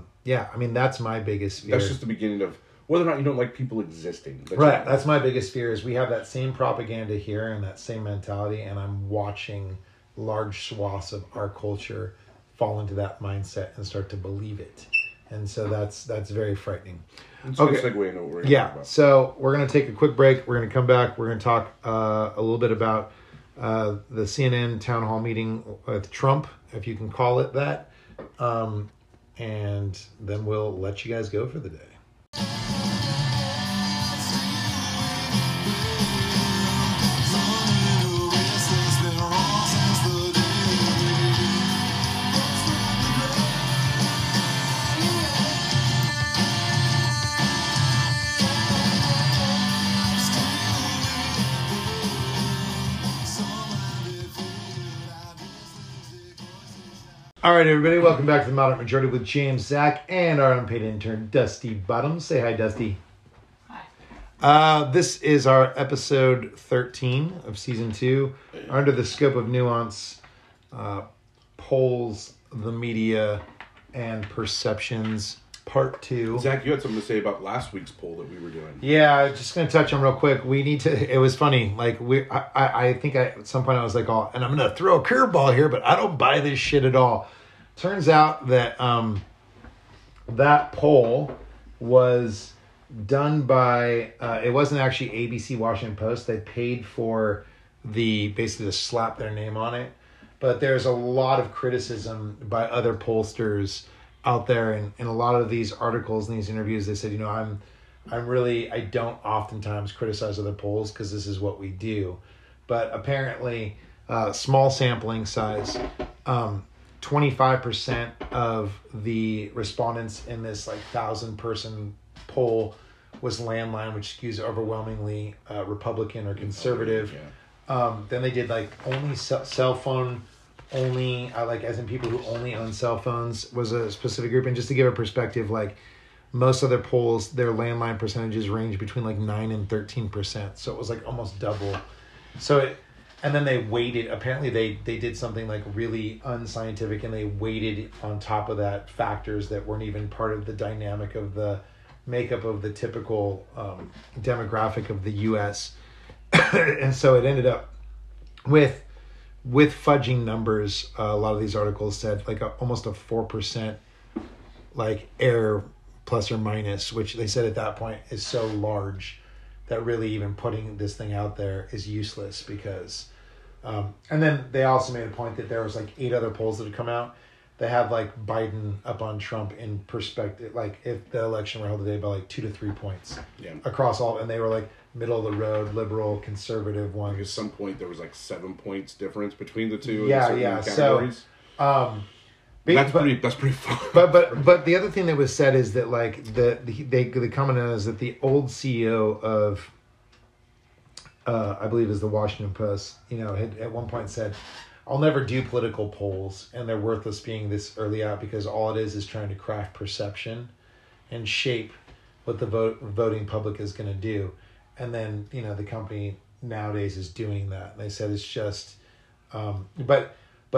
mean, that's my biggest fear. That's just the beginning of whether or not you don't like people existing. That's my biggest fear, is we have that same propaganda here and that same mentality, and I'm watching large swaths of our culture fall into that mindset and start to believe it. And so that's very frightening. It's okay. Segue into what we're talking about. So we're going to take a quick break. We're going to come back. We're going to talk a little bit about the CNN town hall meeting with Trump, if you can call it that. And then we'll let you guys go for the day. All right, everybody, welcome back to the Moderate Majority with James, Zack, and our unpaid intern, Dusty Bottoms. Say hi, Dusty. Hi. This is our episode 13 of season 2, under the scope of nuance, polls, the media, and perceptions, part 2. Zack, you had something to say about last week's poll that we were doing. Yeah, I was just going to touch on real quick. We need to, it was funny. Like, I think at some point I was like, oh, and I'm going to throw a curveball here, but I don't buy this shit at all. Turns out that that poll was done by, it wasn't actually ABC Washington Post. They paid for the, basically to slap their name on it. But there's a lot of criticism by other pollsters out there, and in a lot of these articles and these interviews, they said, you know, I don't oftentimes criticize other polls because this is what we do. But apparently, small sampling size, 25% of the respondents in this like 1,000-person poll was landline, which skews overwhelmingly Republican or conservative. Yeah. Then they did like only cell phone. Only like as in people who only own cell phones was a specific group. And just to give a perspective, like most other polls, their landline percentages range between like 9 and 13%. So it was like almost double. So it, and then they weighted, apparently they did something like really unscientific, and they weighted on top of that factors that weren't even part of the dynamic of the makeup of the typical demographic of the US. And so it ended up with fudging numbers. A lot of these articles said like almost a 4% like error plus or minus, which they said at that point is so large that really even putting this thing out there is useless because, and then they also made a point that there was like 8 other polls that had come out. They have like Biden up on Trump in perspective, like if the election were held today, by like 2 to 3 points across all, and they were like middle of the road, liberal, conservative one. Like at some point there was like 7 points difference between the two. Yeah. Categories. So that's pretty fun. But the other thing that was said is that like the comment is that the old CEO of I believe is the Washington Post, you know, had at one point said, I'll never do political polls, and they're worthless being this early out because all it is trying to craft perception and shape what the voting public is going to do. And then, you know, the company nowadays is doing that. And they said it's just, but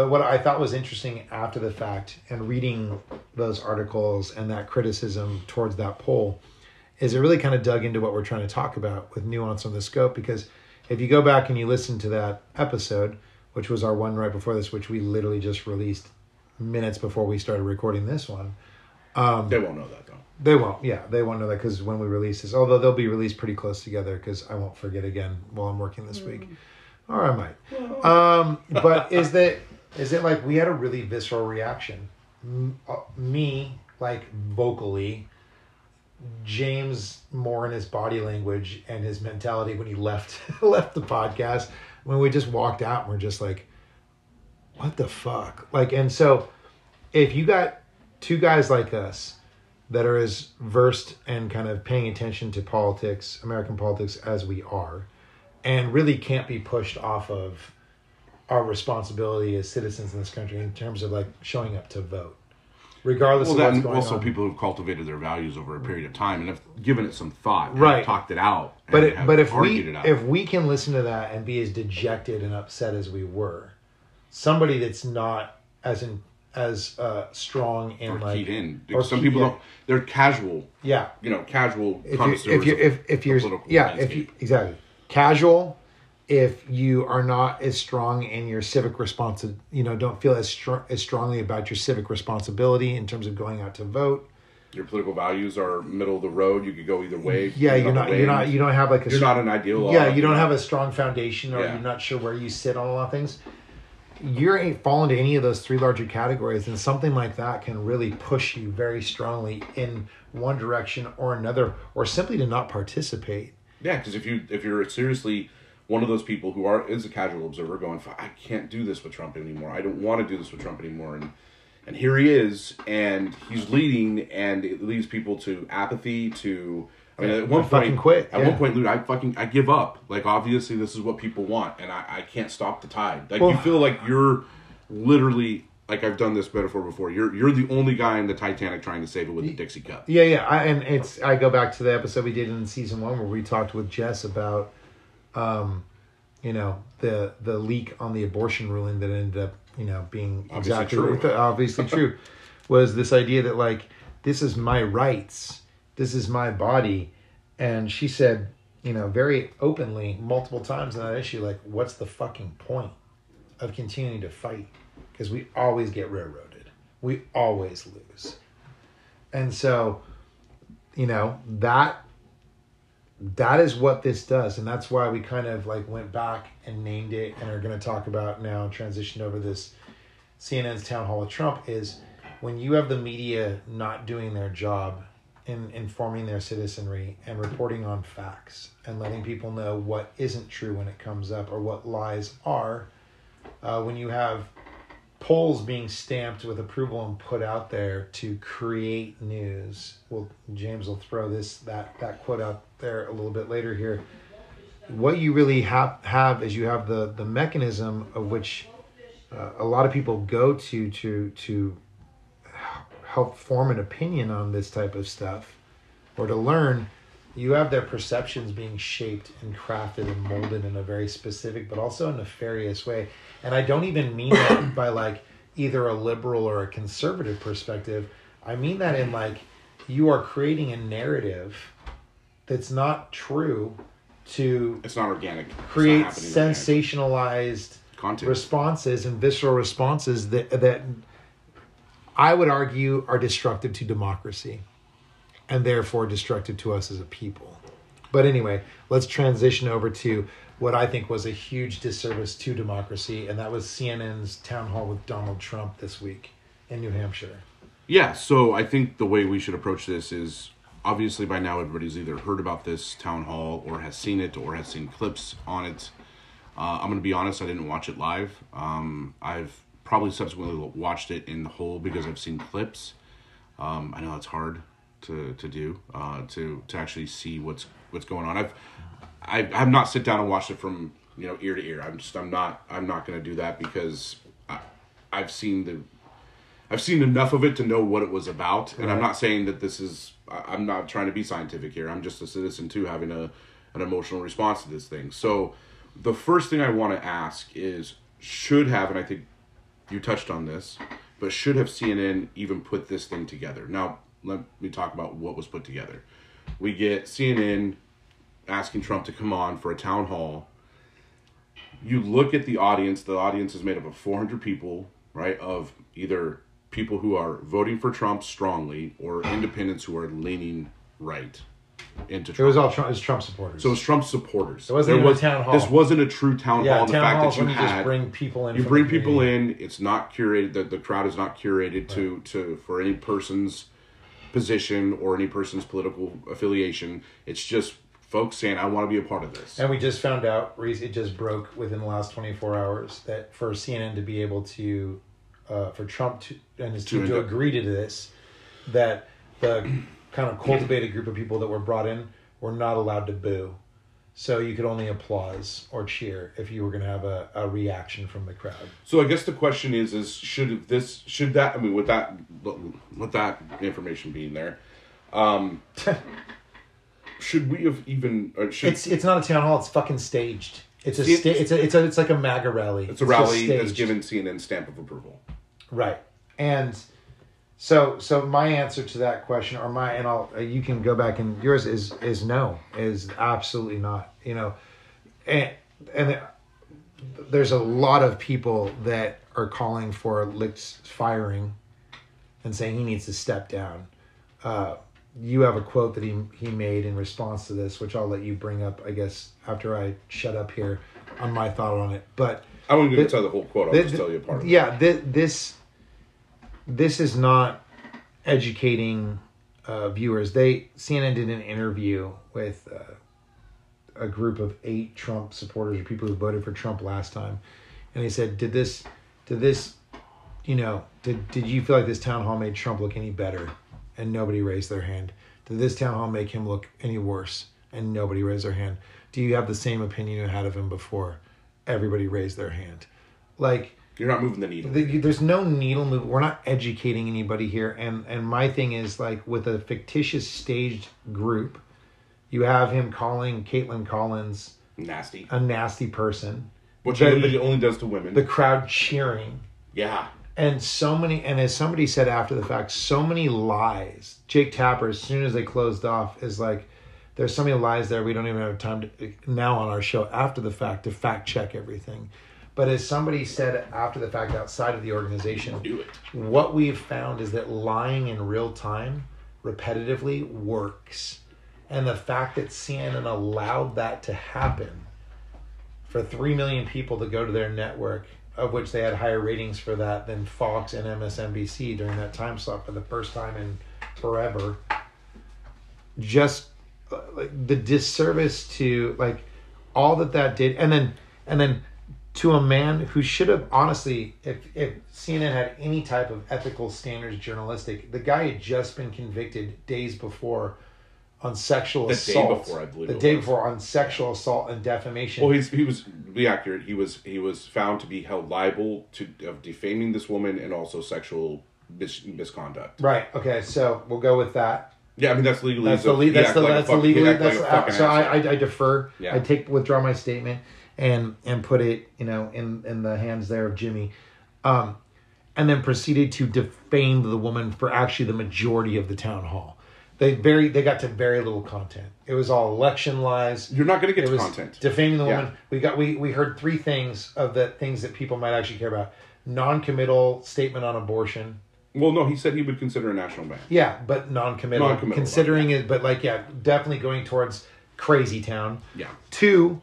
what I thought was interesting after the fact and reading those articles and that criticism towards that poll is it really kind of dug into what we're trying to talk about with nuance on the scope, because if you go back and you listen to that episode, which was our one right before this, which we literally just released minutes before we started recording this one. They won't know that, though. They won't, yeah. They won't know that because when we release this, although they'll be released pretty close together because I won't forget again while I'm working this week. Or I might. But is it like we had a really visceral reaction? Me, like vocally, James more in his body language and his mentality when he left the podcast. When we just walked out and we're just like, what the fuck? Like, and so if you got two guys like us that are as versed and kind of paying attention to politics, American politics, as we are, and really can't be pushed off of our responsibility as citizens in this country in terms of like showing up to vote, regardless of what's going on. Also people who've cultivated their values over a period of time and have given it some thought, and right, talked it out. But if we can listen to that and be as dejected and upset as we were, somebody that's not as strong and or like keyed in. Or some people don't. They're casual. Yeah. You know, casual connoisseurs of political landscape. Exactly casual. If you are not as strong in your civic responsibility, you know, don't feel as strongly about your civic responsibility in terms of going out to vote. Your political values are middle of the road. You could go either way. Yeah, you don't have like a... You're not an ideologue. Yeah, you don't have a strong foundation, or you're not sure where you sit on a lot of things. You ain't falling to any of those 3 larger categories, and something like that can really push you very strongly in one direction or another, or simply to not participate. Yeah, because if you're seriously... One of those people who is a casual observer going, I can't do this with Trump anymore. I don't want to do this with Trump anymore. And here he is, and he's leading, and it leads people to apathy, to... I mean, at one point, dude, I give up. Like, obviously, this is what people want, and I can't stop the tide. Like, you feel like you're literally like I've done this metaphor before. You're the only guy in the Titanic trying to save it with a Dixie cup. Yeah, yeah. I go back to the episode we did in season 1 where we talked with Jess about, the leak on the abortion ruling that ended up, being obviously true, was this idea that this is my rights, this is my body, and she said, very openly multiple times on that issue, what's the fucking point of continuing to fight? Because we always get railroaded. We always lose. And so, that is what this does. And that's why we kind of went back and named it and are going to talk about now, transition over this CNN's town hall with Trump, is when you have the media not doing their job in informing their citizenry and reporting on facts and letting people know what isn't true when it comes up or what lies are, when you have polls being stamped with approval and put out there to create news. Well, James will throw that quote out there a little bit later here. What you really have is you have the mechanism of which a lot of people go to help form an opinion on this type of stuff or to learn. You have their perceptions being shaped and crafted and molded in a very specific but also nefarious way. And I don't even mean that by either a liberal or a conservative perspective. I mean that in you are creating a narrative that's not true to... It's not organic. Create sensationalized content. Responses and visceral responses that I would argue are destructive to democracy. And therefore destructive to us as a people. But anyway, let's transition over to what I think was a huge disservice to democracy, and that was CNN's town hall with Donald Trump this week in New Hampshire. Yeah, so I think the way we should approach this is, obviously by now everybody's either heard about this town hall or has seen it or has seen clips on it. I'm going to be honest, I didn't watch it live. I've probably subsequently watched it in the whole because I've seen clips. I know that's hard to do, to actually see what's going on. I've not sit down and watched it from ear to ear. I'm not going to do that because I've seen enough of it to know what it was about. And right. I'm not saying that this is, I'm not trying to be scientific here. I'm just a citizen too, having an emotional response to this thing. So the first thing I want to ask is, and I think you touched on this, but should have CNN even put this thing together? Now, let me talk about what was put together. We get CNN asking Trump to come on for a town hall. You look at the audience. The audience is made up of 400 people, right, of either people who are voting for Trump strongly or independents who are leaning right into Trump. It was all Trump supporters. So it was Trump supporters. It wasn't even a town hall. This wasn't a true town hall. The fact that you just bring people in. You bring people in. It's not curated. The crowd is not curated for any person's position or any person's political affiliation. It's just folks saying, I want to be a part of this. And we just found out, it just broke within the last 24 hours, that for CNN to be able to, for Trump and his team to agree to this, that the kind of cultivated group of people that were brought in were not allowed to boo. So you could only applause or cheer if you were going to have a reaction from the crowd. So I guess the question is should that, I mean, with that information being there, should we have even? It's not a town hall. It's fucking staged. It's like a MAGA rally. It's a rally that's given CNN's stamp of approval. Right, and so my answer to that question, you can go back and yours is no, is absolutely not. And there's a lot of people that are calling for Licht's firing and saying he needs to step down. You have a quote that he made in response to this, which I'll let you bring up, I guess, after I shut up here on my thought on it. But I won't even tell the whole quote. I'll just tell you a part of it. Yeah, This is not educating viewers. CNN did an interview with a group of 8 Trump supporters or people who voted for Trump last time, and they said, "Did you feel like this town hall made Trump look any better?" And nobody raised their hand. "Did this town hall make him look any worse?" And nobody raised their hand. "Do you have the same opinion you had of him before?" Everybody raised their hand. You're not moving the needle. There's no needle move. We're not educating anybody here. And my thing is, like, with a fictitious staged group, you have him calling Caitlyn Collins nasty, a nasty person, which he only does to women. The crowd cheering. Yeah. And so many, and as somebody said after the fact, so many lies. Jake Tapper, as soon as they closed off, is like, there's so many lies there, we don't even have time to, now on our show, after the fact, to fact check everything. But as somebody said after the fact outside of the organization, do it. What we've found is that lying in real time, repetitively, works. And the fact that CNN allowed that to happen for 3 million people to go to their network, of which they had higher ratings for that than Fox and MSNBC during that time slot for the first time in forever. Just like the disservice to like all that did, and then to a man who should have honestly, if CNN had any type of ethical standards, journalistic, the guy had just been convicted days before on sexual assault. The day before, I believe. The day before on sexual assault and defamation. Well, he was, to be accurate, he was found to be held liable of defaming this woman and also sexual misconduct. Right. Okay. So we'll go with that. Yeah, I mean that's legally. That's the legal. So I defer. Yeah. I withdraw my statement and put it in the hands there of Jimmy, and then proceeded to defame the woman for actually the majority of the town hall. They got to very little content. It was all election lies. You're not going to get content. Defaming the woman. Yeah. We heard 3 things of the things that people might actually care about. Non-committal statement on abortion. Well, no, he said he would consider a national ban. Yeah, but non-committal. Considering it, but like, yeah, definitely going towards crazy town. Yeah. 2.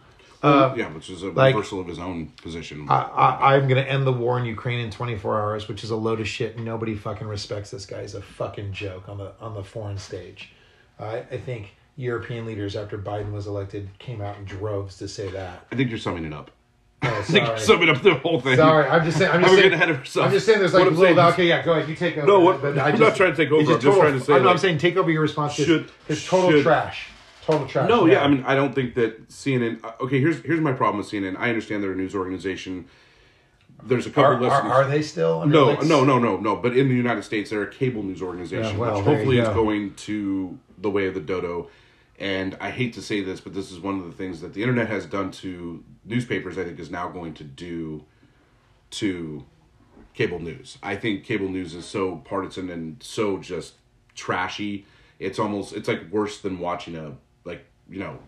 Which is a reversal of his own position. I'm going to end the war in Ukraine in 24 hours, which is a load of shit. Nobody fucking respects this guy. He's a fucking joke on the foreign stage. I think European leaders, after Biden was elected, came out in droves to say that. I think you're summing it up. Oh, sorry. I think you're summing up the whole thing. Sorry, I'm just saying. Ahead of yourself. I'm just saying. There's like a little. Okay, yeah, go ahead. You take over. No, I'm not trying to take over. I'm saying take over your response. It's total trash. Total trash. No, yeah, I mean, I don't think that CNN... Okay, here's my problem with CNN. I understand they're a news organization. There's a couple listeners... Are they still? I mean, no. But in the United States, they're a cable news organization, yeah, well, which hopefully is going to the way of the dodo. And I hate to say this, but this is one of the things that the internet has done to newspapers, I think, is now going to do to cable news. I think cable news is so partisan and so just trashy. It's like worse than watching a...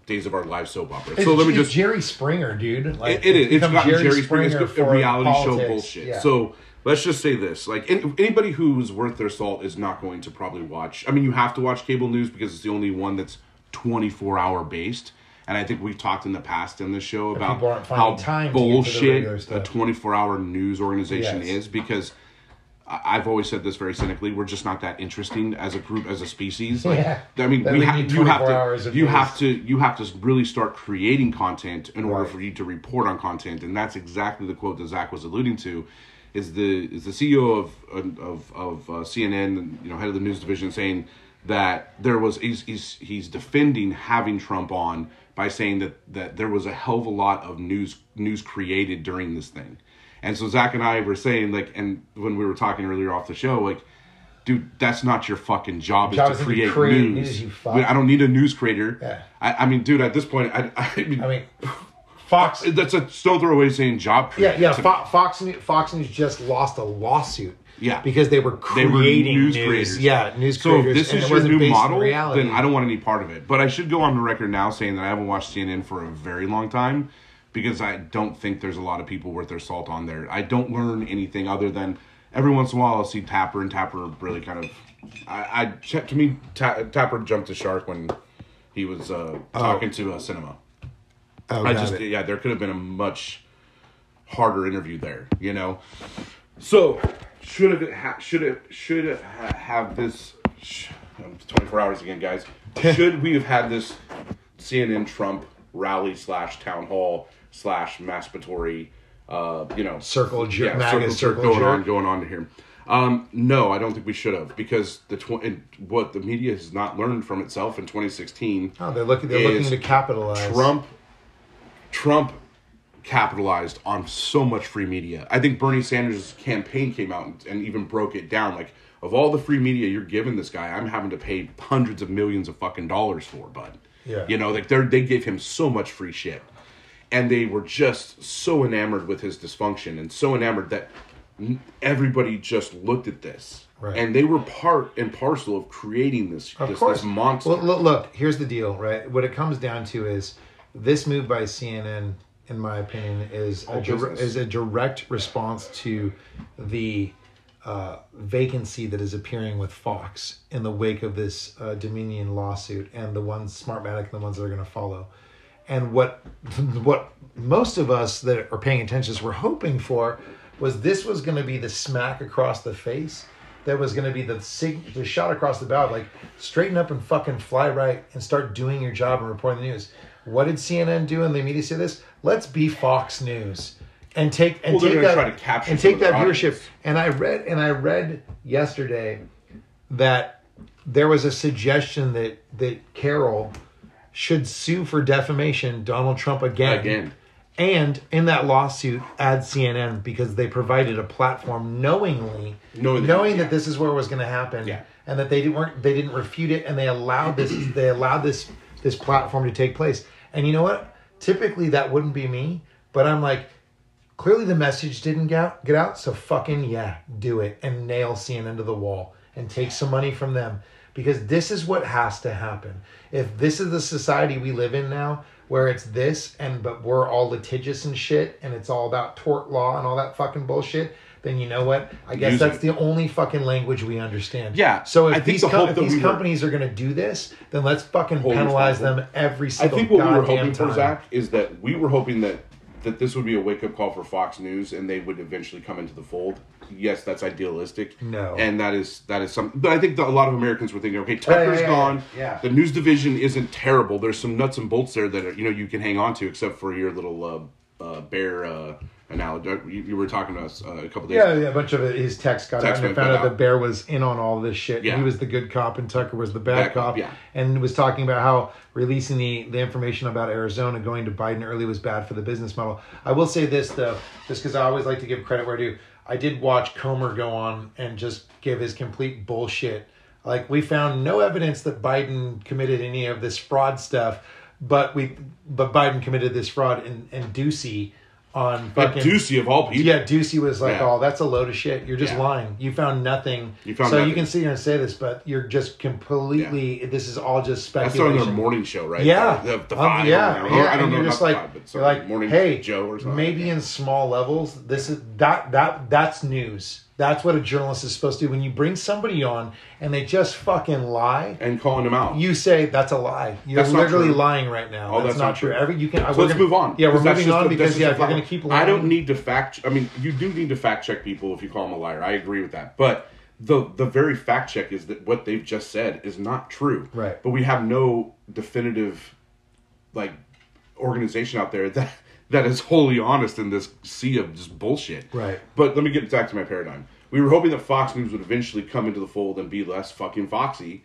Days of Our Lives soap opera. It's Jerry Springer, dude. Like, it's not Jerry Springer. It's a reality show bullshit. Yeah. So let's just say this: like anybody who's worth their salt is not going to probably watch. I mean, you have to watch cable news because it's the only one that's 24-hour based. And I think we've talked in the past in this show about how bullshit a 24-hour news organization is because. I've always said this very cynically. We're just not that interesting as a group, as a species. Like, yeah. I mean, you have to really start creating content in order for you to report on content, and that's exactly the quote that Zach was alluding to. Is the CEO of CNN, head of the news division, saying that there was he's defending having Trump on by saying that there was a hell of a lot of news created during this thing. And so Zach and I were saying, like, and when we were talking earlier off the show, like, dude, that's not your fucking job is to create news. I don't need a news creator. Yeah. I mean, dude, at this point, I mean, Fox. That's a stone throw away saying job creator. Yeah, Fox News just lost a lawsuit. Yeah, because they were creating news creators. Yeah, news creators. So if this is your new model, then I don't want any part of it. But I should go on the record now saying that I haven't watched CNN for a very long time. Because I don't think there's a lot of people worth their salt on there. I don't learn anything other than every once in a while I'll see Tapper, and Tapper really kind of... Tapper jumped the shark when he was talking to Cinema. Oh, yeah, there could have been a much harder interview there, So, should have this... 24 hours again, guys. Should we have had this CNN Trump rally /town hall... /masturbatory, circle jerk, going on here. No, I don't think we should have because what the media has not learned from itself in 2016. Oh, they're looking to capitalize. Trump capitalized on so much free media. I think Bernie Sanders' campaign came out and even broke it down. Like, of all the free media you're giving this guy, I'm having to pay hundreds of millions of fucking dollars for, bud. Yeah. You know, like they gave him so much free shit. And they were just so enamored with his dysfunction and so enamored that everybody just looked at this. Right. And they were part and parcel of creating this monster. Well, look, here's the deal, right? What it comes down to is this move by CNN, in my opinion, is a direct response to the vacancy that is appearing with Fox in the wake of this Dominion lawsuit and the ones Smartmatic and the ones that are going to follow. And what most of us that are paying attention were hoping for was this was going to be the smack across the face. That was going to be the shot across the bow, like straighten up and fucking fly right and start doing your job and reporting the news. What did CNN do in the media say this? Let's be Fox News and take that viewership. And I read yesterday that there was a suggestion that Carroll should sue for defamation Donald Trump again. And in that lawsuit, add CNN because they provided a platform knowing that this is where it was going to happen, and that they didn't refute it, and they allowed this platform to take place. And you know what? Typically, that wouldn't be me, but I'm like, clearly the message didn't get out, so fucking do it and nail CNN to the wall and take some money from them, because this is what has to happen. If this is the society we live in now, where it's this, but we're all litigious and shit, and it's all about tort law and all that fucking bullshit, then you know what? I guess that's the only fucking language we understand. Yeah. So if these companies are going to do this, then let's fucking penalize them every single goddamn time. I think what we were hoping for, Zach, is that we were hoping that this would be a wake-up call for Fox News and they would eventually come into the fold. Yes, that's idealistic. No. And that is something. But I think that a lot of Americans were thinking, okay, Tucker's gone. Yeah. The news division isn't terrible. There's some nuts and bolts there that are, you can hang on to, except for your little bear analogy. You were talking to us a couple days ago. Yeah, a bunch of his text got out. And found out the bear was in on all this shit. Yeah. He was the good cop and Tucker was the bad cop. Yeah. And was talking about how releasing the information about Arizona going to Biden early was bad for the business model. I will say this, though, just because I always like to give credit where due. I did watch Comer go on and just give his complete bullshit. Like, we found no evidence that Biden committed any of this fraud stuff, but Biden committed this fraud and Ducey on fucking... Yeah, Ducey of all people. Yeah, Ducey was like, oh, that's a load of shit. You're just lying. You found nothing. You can sit here and say this, but you're just completely... Yeah. This is all just speculation. That's on their morning show, right? Yeah. The Five. I don't know about like, The Five, but you're like, Morning Joe or something. Maybe in small levels, this is that's news. That's what a journalist is supposed to do. When you bring somebody on and they just fucking lie... And calling them out. You say, that's a lie. You're literally lying right now. Oh, that's not true. Let's move on. Yeah, we're moving on because we're going to keep lying. I don't need to fact... I mean, you do need to fact check people if you call them a liar. I agree with that. But the very fact check is that what they've just said is not true. Right. But we have no definitive, like, organization out there that is wholly honest in this sea of just bullshit. Right. But let me get back to my paradigm. We were hoping that Fox News would eventually come into the fold and be less fucking foxy.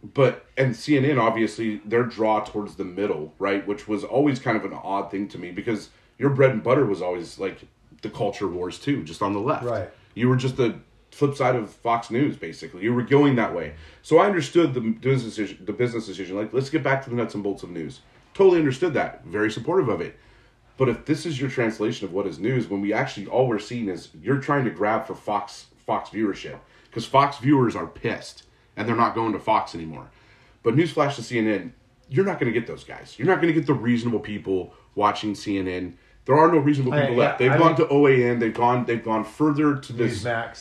And CNN, obviously, their draw towards the middle, right? Which was always kind of an odd thing to me because your bread and butter was always like the culture wars too, just on the left. Right. You were just the flip side of Fox News, basically. You were going that way. So I understood the business decision. Like, let's get back to the nuts and bolts of news. Totally understood that. Very supportive of it. But if this is your translation of what is news, when we actually, all we're seeing is you're trying to grab for Fox viewership. Because Fox viewers are pissed. And they're not going to Fox anymore. But newsflash to CNN, you're not going to get those guys. You're not going to get the reasonable people watching CNN. There are no reasonable people left. They've gone to OAN. They've gone further to this to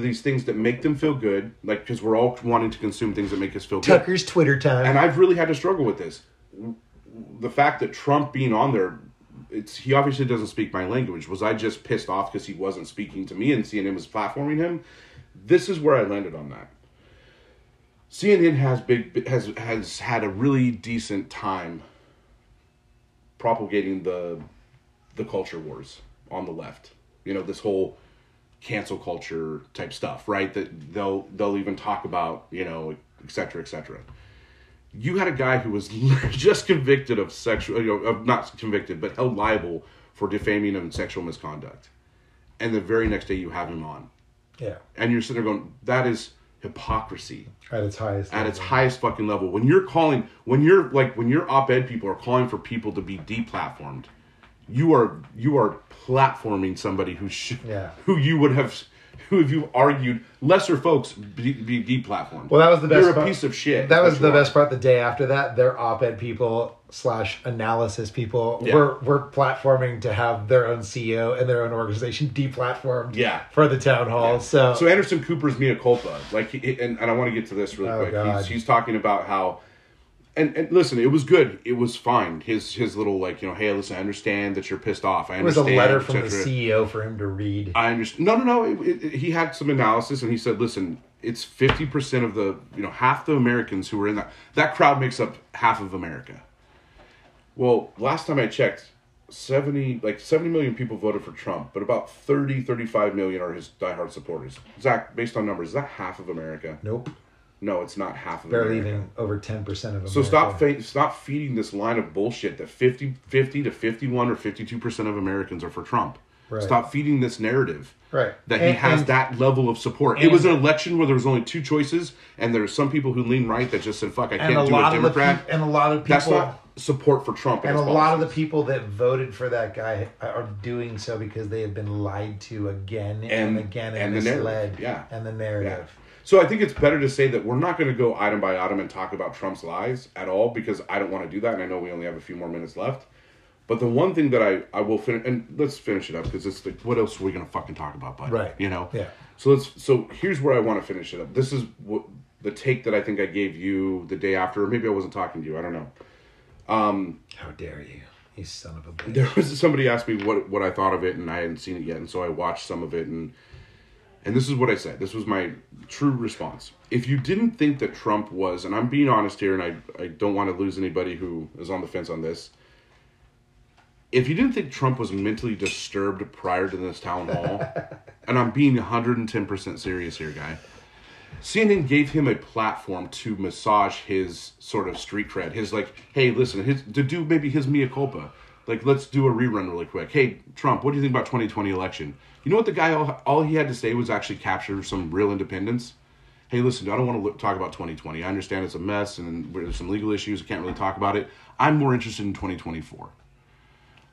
these things that make them feel good. Like, because we're all wanting to consume things that make us feel good. Tucker's Twitter time. And I've really had to struggle with this. The fact that Trump being on there... He obviously doesn't speak my language. Was I just pissed off because he wasn't speaking to me and CNN was platforming him? This is where I landed on that. CNN has had a really decent time propagating the culture wars on the left. You know, this whole cancel culture type stuff, right? That they'll even talk about, you know, et cetera, et cetera. You had a guy who was just convicted of held liable for defaming him and sexual misconduct. And the very next day you have him on. Yeah. And you're sitting there going, that is hypocrisy. At its highest level. At its highest fucking level. When you're calling, when your op-ed people are calling for people to be deplatformed, you are platforming somebody who should, who you would have, who if you argued lesser folks be deplatformed. Well, that was the best part. You're a piece of shit. That was the best part. The day after that, their op-ed people / analysis people were platforming to have their own CEO and their own organization deplatformed for the town hall. Yeah. So Anderson Cooper's mea culpa. Like, and I want to get to this really quick. God. He's talking about how. And listen, it was good. It was fine. His little, like, you know, hey, listen, I understand that you're pissed off. I understand. It was a letter from the CEO for him to read. I understand. No. He had some analysis, and he said, listen, it's 50% of the, you know, half the Americans who were in that. That crowd makes up half of America. Well, last time I checked, 70 million people voted for Trump, but about 35 million are his diehard supporters. Zach, based on numbers, is that half of America? Nope. No, it's not half of America. Barely even over 10% of America. So stop feeding this line of bullshit that 50 to 51 or 52% of Americans are for Trump. Right. Stop feeding this narrative that he has that level of support. It was an election where there was only two choices, and there are some people who lean right that just said, fuck, I can't do a Democrat. And a lot of people... That's not support for Trump. And a lot of the people that voted for that guy are doing so because they have been lied to again and again and misled. And the narrative. Yeah. So I think it's better to say that we're not going to go item by item and talk about Trump's lies at all, because I don't want to do that, and I know we only have a few more minutes left. But the one thing that I will finish, and let's finish it up, because it's like, what else are we going to fucking talk about, bud? Right. You know? Yeah. So here's where I want to finish it up. This is the take that I think I gave you the day after, or maybe I wasn't talking to you, I don't know. How dare you? You son of a bitch. There was somebody asked me what I thought of it, and I hadn't seen it yet, and so I watched some of it, and this is what I said. This was my true response. If you didn't think that Trump was, and I'm being honest here, and I don't want to lose anybody who is on the fence on this. If you didn't think Trump was mentally disturbed prior to this town hall, and I'm being 110% serious here, guy. CNN gave him a platform to massage his sort of street cred. His like, hey, listen, to do maybe his mea culpa. Like, let's do a rerun really quick. Hey, Trump, what do you think about 2020 election? You know what the guy, all he had to say was actually capture some real independence. Hey, listen, I don't want to talk about 2020. I understand it's a mess and there's some legal issues. I can't really talk about it. I'm more interested in 2024.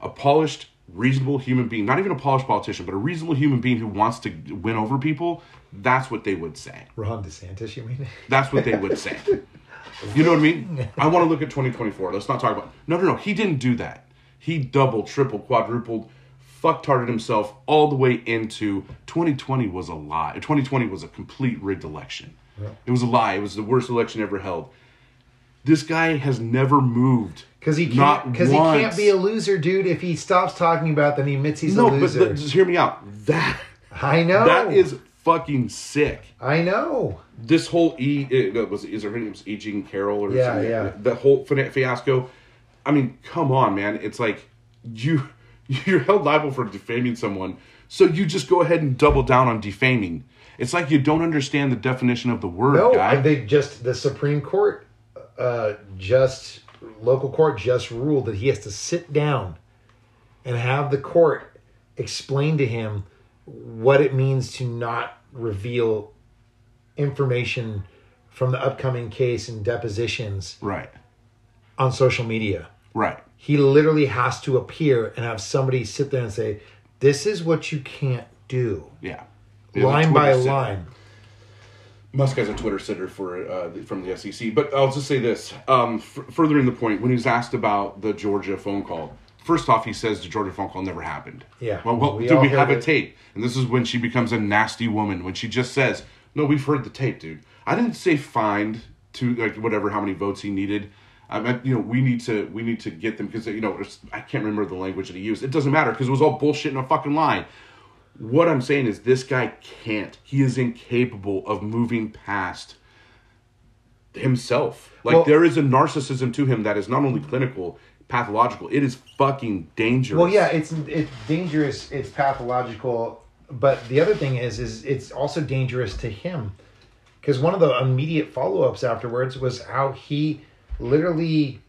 A polished, reasonable human being, not even a polished politician, but a reasonable human being who wants to win over people, that's what they would say. Ron DeSantis, you mean? That's what they would say. You know what I mean? I want to look at 2024. Let's not talk about it. No. He didn't do that. He doubled, tripled, quadrupled, fucktarded himself all the way into 2020 was a lie. 2020 was a complete rigged election. Yeah. It was a lie. It was the worst election ever held. This guy has never moved. Because he can't be a loser, dude. If he stops talking about them, he admits he's a loser. No, but just hear me out. I know. That is fucking sick. I know. This whole is her name E. Jean Carroll or something? Yeah. The whole fiasco. I mean, come on, man. It's like you're held liable for defaming someone, so you just go ahead and double down on defaming. It's like you don't understand the definition of the word, guy. No, the Supreme Court, local court just ruled that he has to sit down and have the court explain to him what it means to not reveal information from the upcoming case and depositions. Right. On social media. Right. He literally has to appear and have somebody sit there and say, this is what you can't do. Yeah. Line by line. Musk has a Twitter sitter from the SEC. But I'll just say this. Furthering the point, when he was asked about the Georgia phone call, first off, he says the Georgia phone call never happened. Yeah. Well we have a tape? And this is when she becomes a nasty woman, when she just says, no, we've heard the tape, dude. I didn't say fined to like whatever, how many votes he needed. I meant, you know, we need to get them because, you know, I can't remember the language that he used. It doesn't matter because it was all bullshit and a fucking lie. What I'm saying is this guy can't. He is incapable of moving past himself. Like, there is a narcissism to him that is not only clinical, pathological. It is fucking dangerous. Well, yeah, it's dangerous. It's pathological. But the other thing is it's also dangerous to him because one of the immediate follow-ups afterwards was how he literally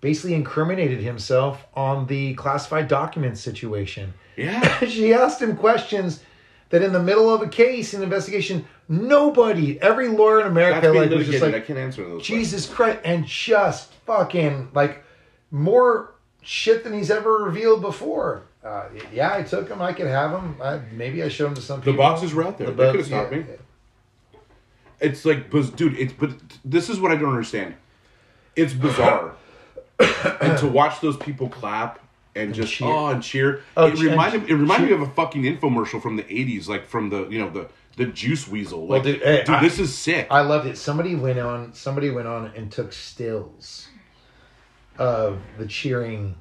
basically incriminated himself on the classified documents situation. Yeah. She asked him questions that in the middle of a case, an investigation, nobody, every lawyer in America, like, was just like, I can't answer those Jesus Christ, and just fucking, like, more shit than he's ever revealed before. Yeah, I took him. I could have him. Maybe I showed him to some people. The boxes were out there. They could have stopped me. It's like, dude, but this is what I don't understand. It's bizarre. And to watch those people clap and just cheer. And cheer. Oh, it reminded me of a fucking infomercial from the 80s, like from the, you know, the juice weasel. Like, well, dude, this is sick. I loved it. Somebody went on and took stills of the cheering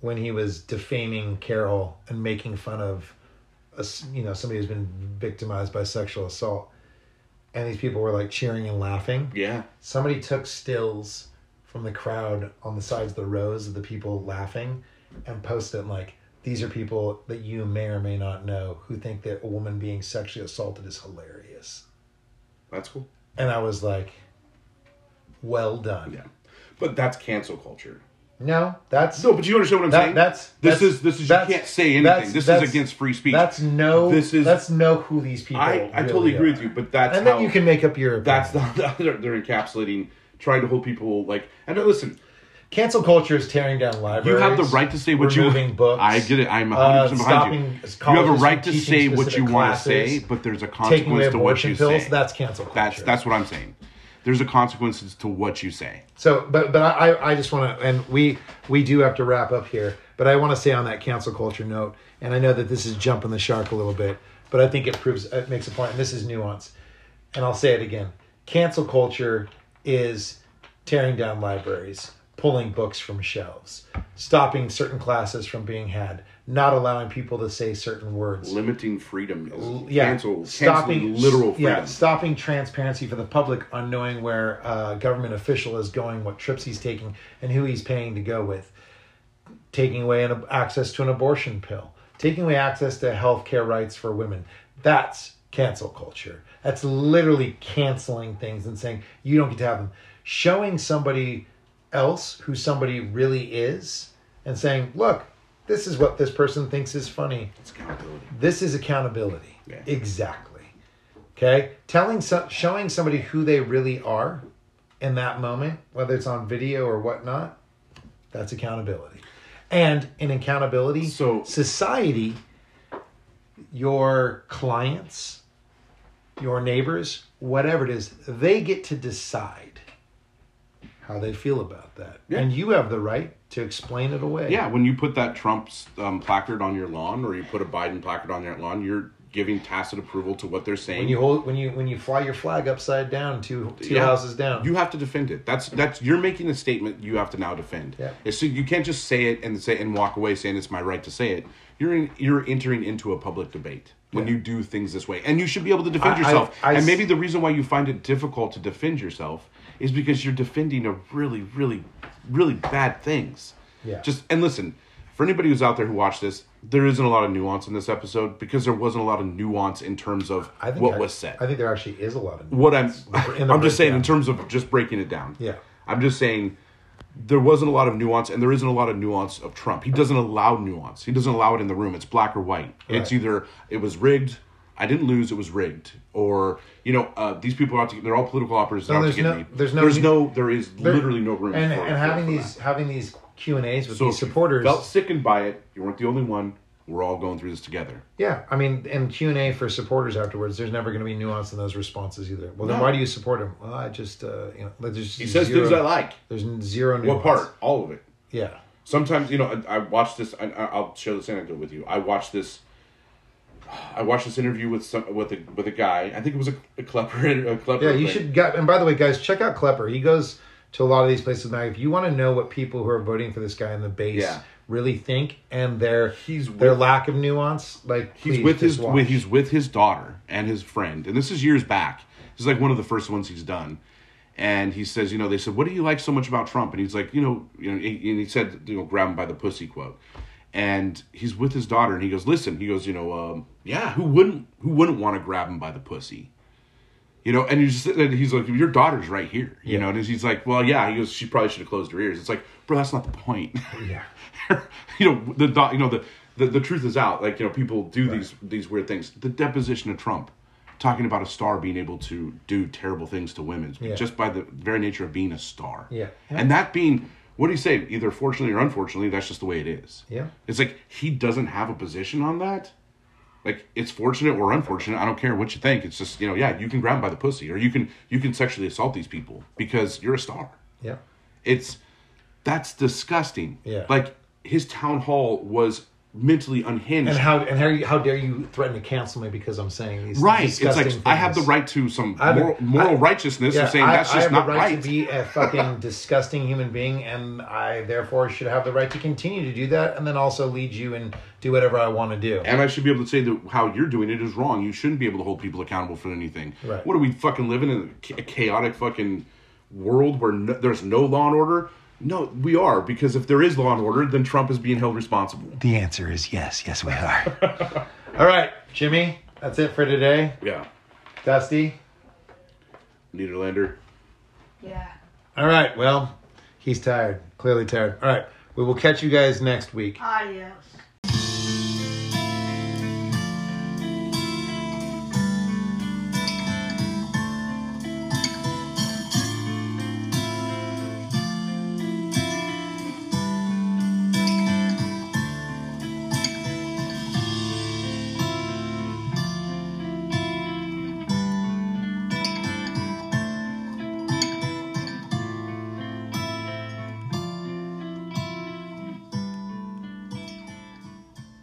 when he was defaming Carroll and making fun of somebody who's been victimized by sexual assault. And these people were like cheering and laughing. Yeah. Somebody took stills from the crowd on the sides of the rows of the people laughing and posted them like, these are people that you may or may not know who think that a woman being sexually assaulted is hilarious. That's cool. And I was like, well done. Yeah. But that's cancel culture. No, that's... No, but you understand what I'm saying? This is you can't say anything. This is against free speech. That's no who these people really I totally agree with you, but that's and how... And then you can make up your opinion. That's they're encapsulating, trying to hold people like... And listen... Cancel culture is tearing down libraries. You have the right to say what you... Removing books. I get it. I'm 100% behind you. You have a right to say what you want to say, but there's a consequence to what you say. That's cancel culture. That's what I'm saying. There's a consequences to what you say. So, but I just want to, and we do have to wrap up here, but I want to say on that cancel culture note, and I know that this is jumping the shark a little bit, but I think it makes a point, and this is nuance. And I'll say it again. Cancel culture is tearing down libraries, pulling books from shelves, stopping certain classes from being had, not allowing people to say certain words. Limiting freedom. Canceling literal freedom. Yeah, stopping transparency for the public on knowing where a government official is going, what trips he's taking, and who he's paying to go with. Taking away access to an abortion pill. Taking away access to health care rights for women. That's cancel culture. That's literally canceling things and saying, you don't get to have them. Showing somebody else who somebody really is and saying, look, this is what this person thinks is funny. It's accountability. This is accountability. Yeah. Exactly. Okay? Showing somebody who they really are in that moment, whether it's on video or whatnot, that's accountability. And in accountability, society, your clients, your neighbors, whatever it is, they get to decide how they feel about that. Yeah. And you have the right to explain it away. Yeah, when you put that Trump's placard on your lawn, or you put a Biden placard on your lawn, you're giving tacit approval to what they're saying. When you fly your flag upside down, two houses down, you have to defend it. That's you're making a statement you have to now defend. Yeah. So you can't just say it and walk away saying it's my right to say it. You're entering into a public debate when you do things this way, and you should be able to defend yourself. And maybe the reason why you find it difficult to defend yourself is because you're defending a really, really, really bad things. Yeah. And listen, for anybody who's out there who watched this, there isn't a lot of nuance in this episode because there wasn't a lot of nuance in terms of what was said. I think there actually is a lot of nuance. I'm just saying in terms of just breaking it down. Yeah. I'm just saying there wasn't a lot of nuance, and there isn't a lot of nuance of Trump. He doesn't allow nuance. He doesn't allow it in the room. It's black or white. Right. It's either it was rigged, I didn't lose, it was rigged. Or, these people are out to get... They're all political operators. They're out to get me. There is literally no room for it. And having these Q&As with these supporters... felt sickened by it. You weren't the only one. We're all going through this together. Yeah. I mean, and Q&A for supporters afterwards, there's never going to be nuance in those responses either. Well, then why do you support him? Well, I just... he says zero, things I like. There's zero nuance. What part? All of it. Yeah. Sometimes, I watch this... I'll share this anecdote with you. I watched this interview with a guy. I think it was a Klepper. Yeah, you should. And by the way, guys, check out Klepper. He goes to a lot of these places now. If you want to know what people who are voting for this guy in the base really think and their lack of nuance, like he's with his daughter and his friend, and this is years back. He's like one of the first ones he's done, and he says, they said, "What do you like so much about Trump?" And he's like, he said, "Grab him by the pussy," quote. And he's with his daughter, and he goes, "Listen," he goes, who wouldn't want to grab him by the pussy, And he's like, "Your daughter's right here," And he's like, "Well, yeah." He goes, "She probably should have closed her ears." It's like, bro, that's not the point. Yeah. The truth is out. Like, you know, people do these weird things. The deposition of Trump, talking about a star being able to do terrible things to women just by the very nature of being a star. Yeah. And that being, what do you say, either fortunately or unfortunately, that's just the way it is. Yeah. It's like, he doesn't have a position on that. Like, it's fortunate or unfortunate. I don't care what you think. It's just, you can grab him by the pussy, or you can sexually assault these people because you're a star. Yeah. That's disgusting. Yeah. Like, his town hall was mentally unhinged. And how dare you threaten to cancel me because I'm saying these disgusting things. It's like, I have the right to some moral righteousness of saying that's just not right. I have the right to be a fucking disgusting human being, and I therefore should have the right to continue to do that, and then also lead you and do whatever I want to do. And I should be able to say that how you're doing it is wrong. You shouldn't be able to hold people accountable for anything. Right. What are we fucking living in, a chaotic fucking world where there's no law and order? No, we are, because if there is law and order, then Trump is being held responsible. The answer is yes. Yes, we are. All right, Jimmy, that's it for today. Yeah. Dusty? Nederlander. Yeah. All right, well, he's tired. Clearly tired. All right, we will catch you guys next week. Adios.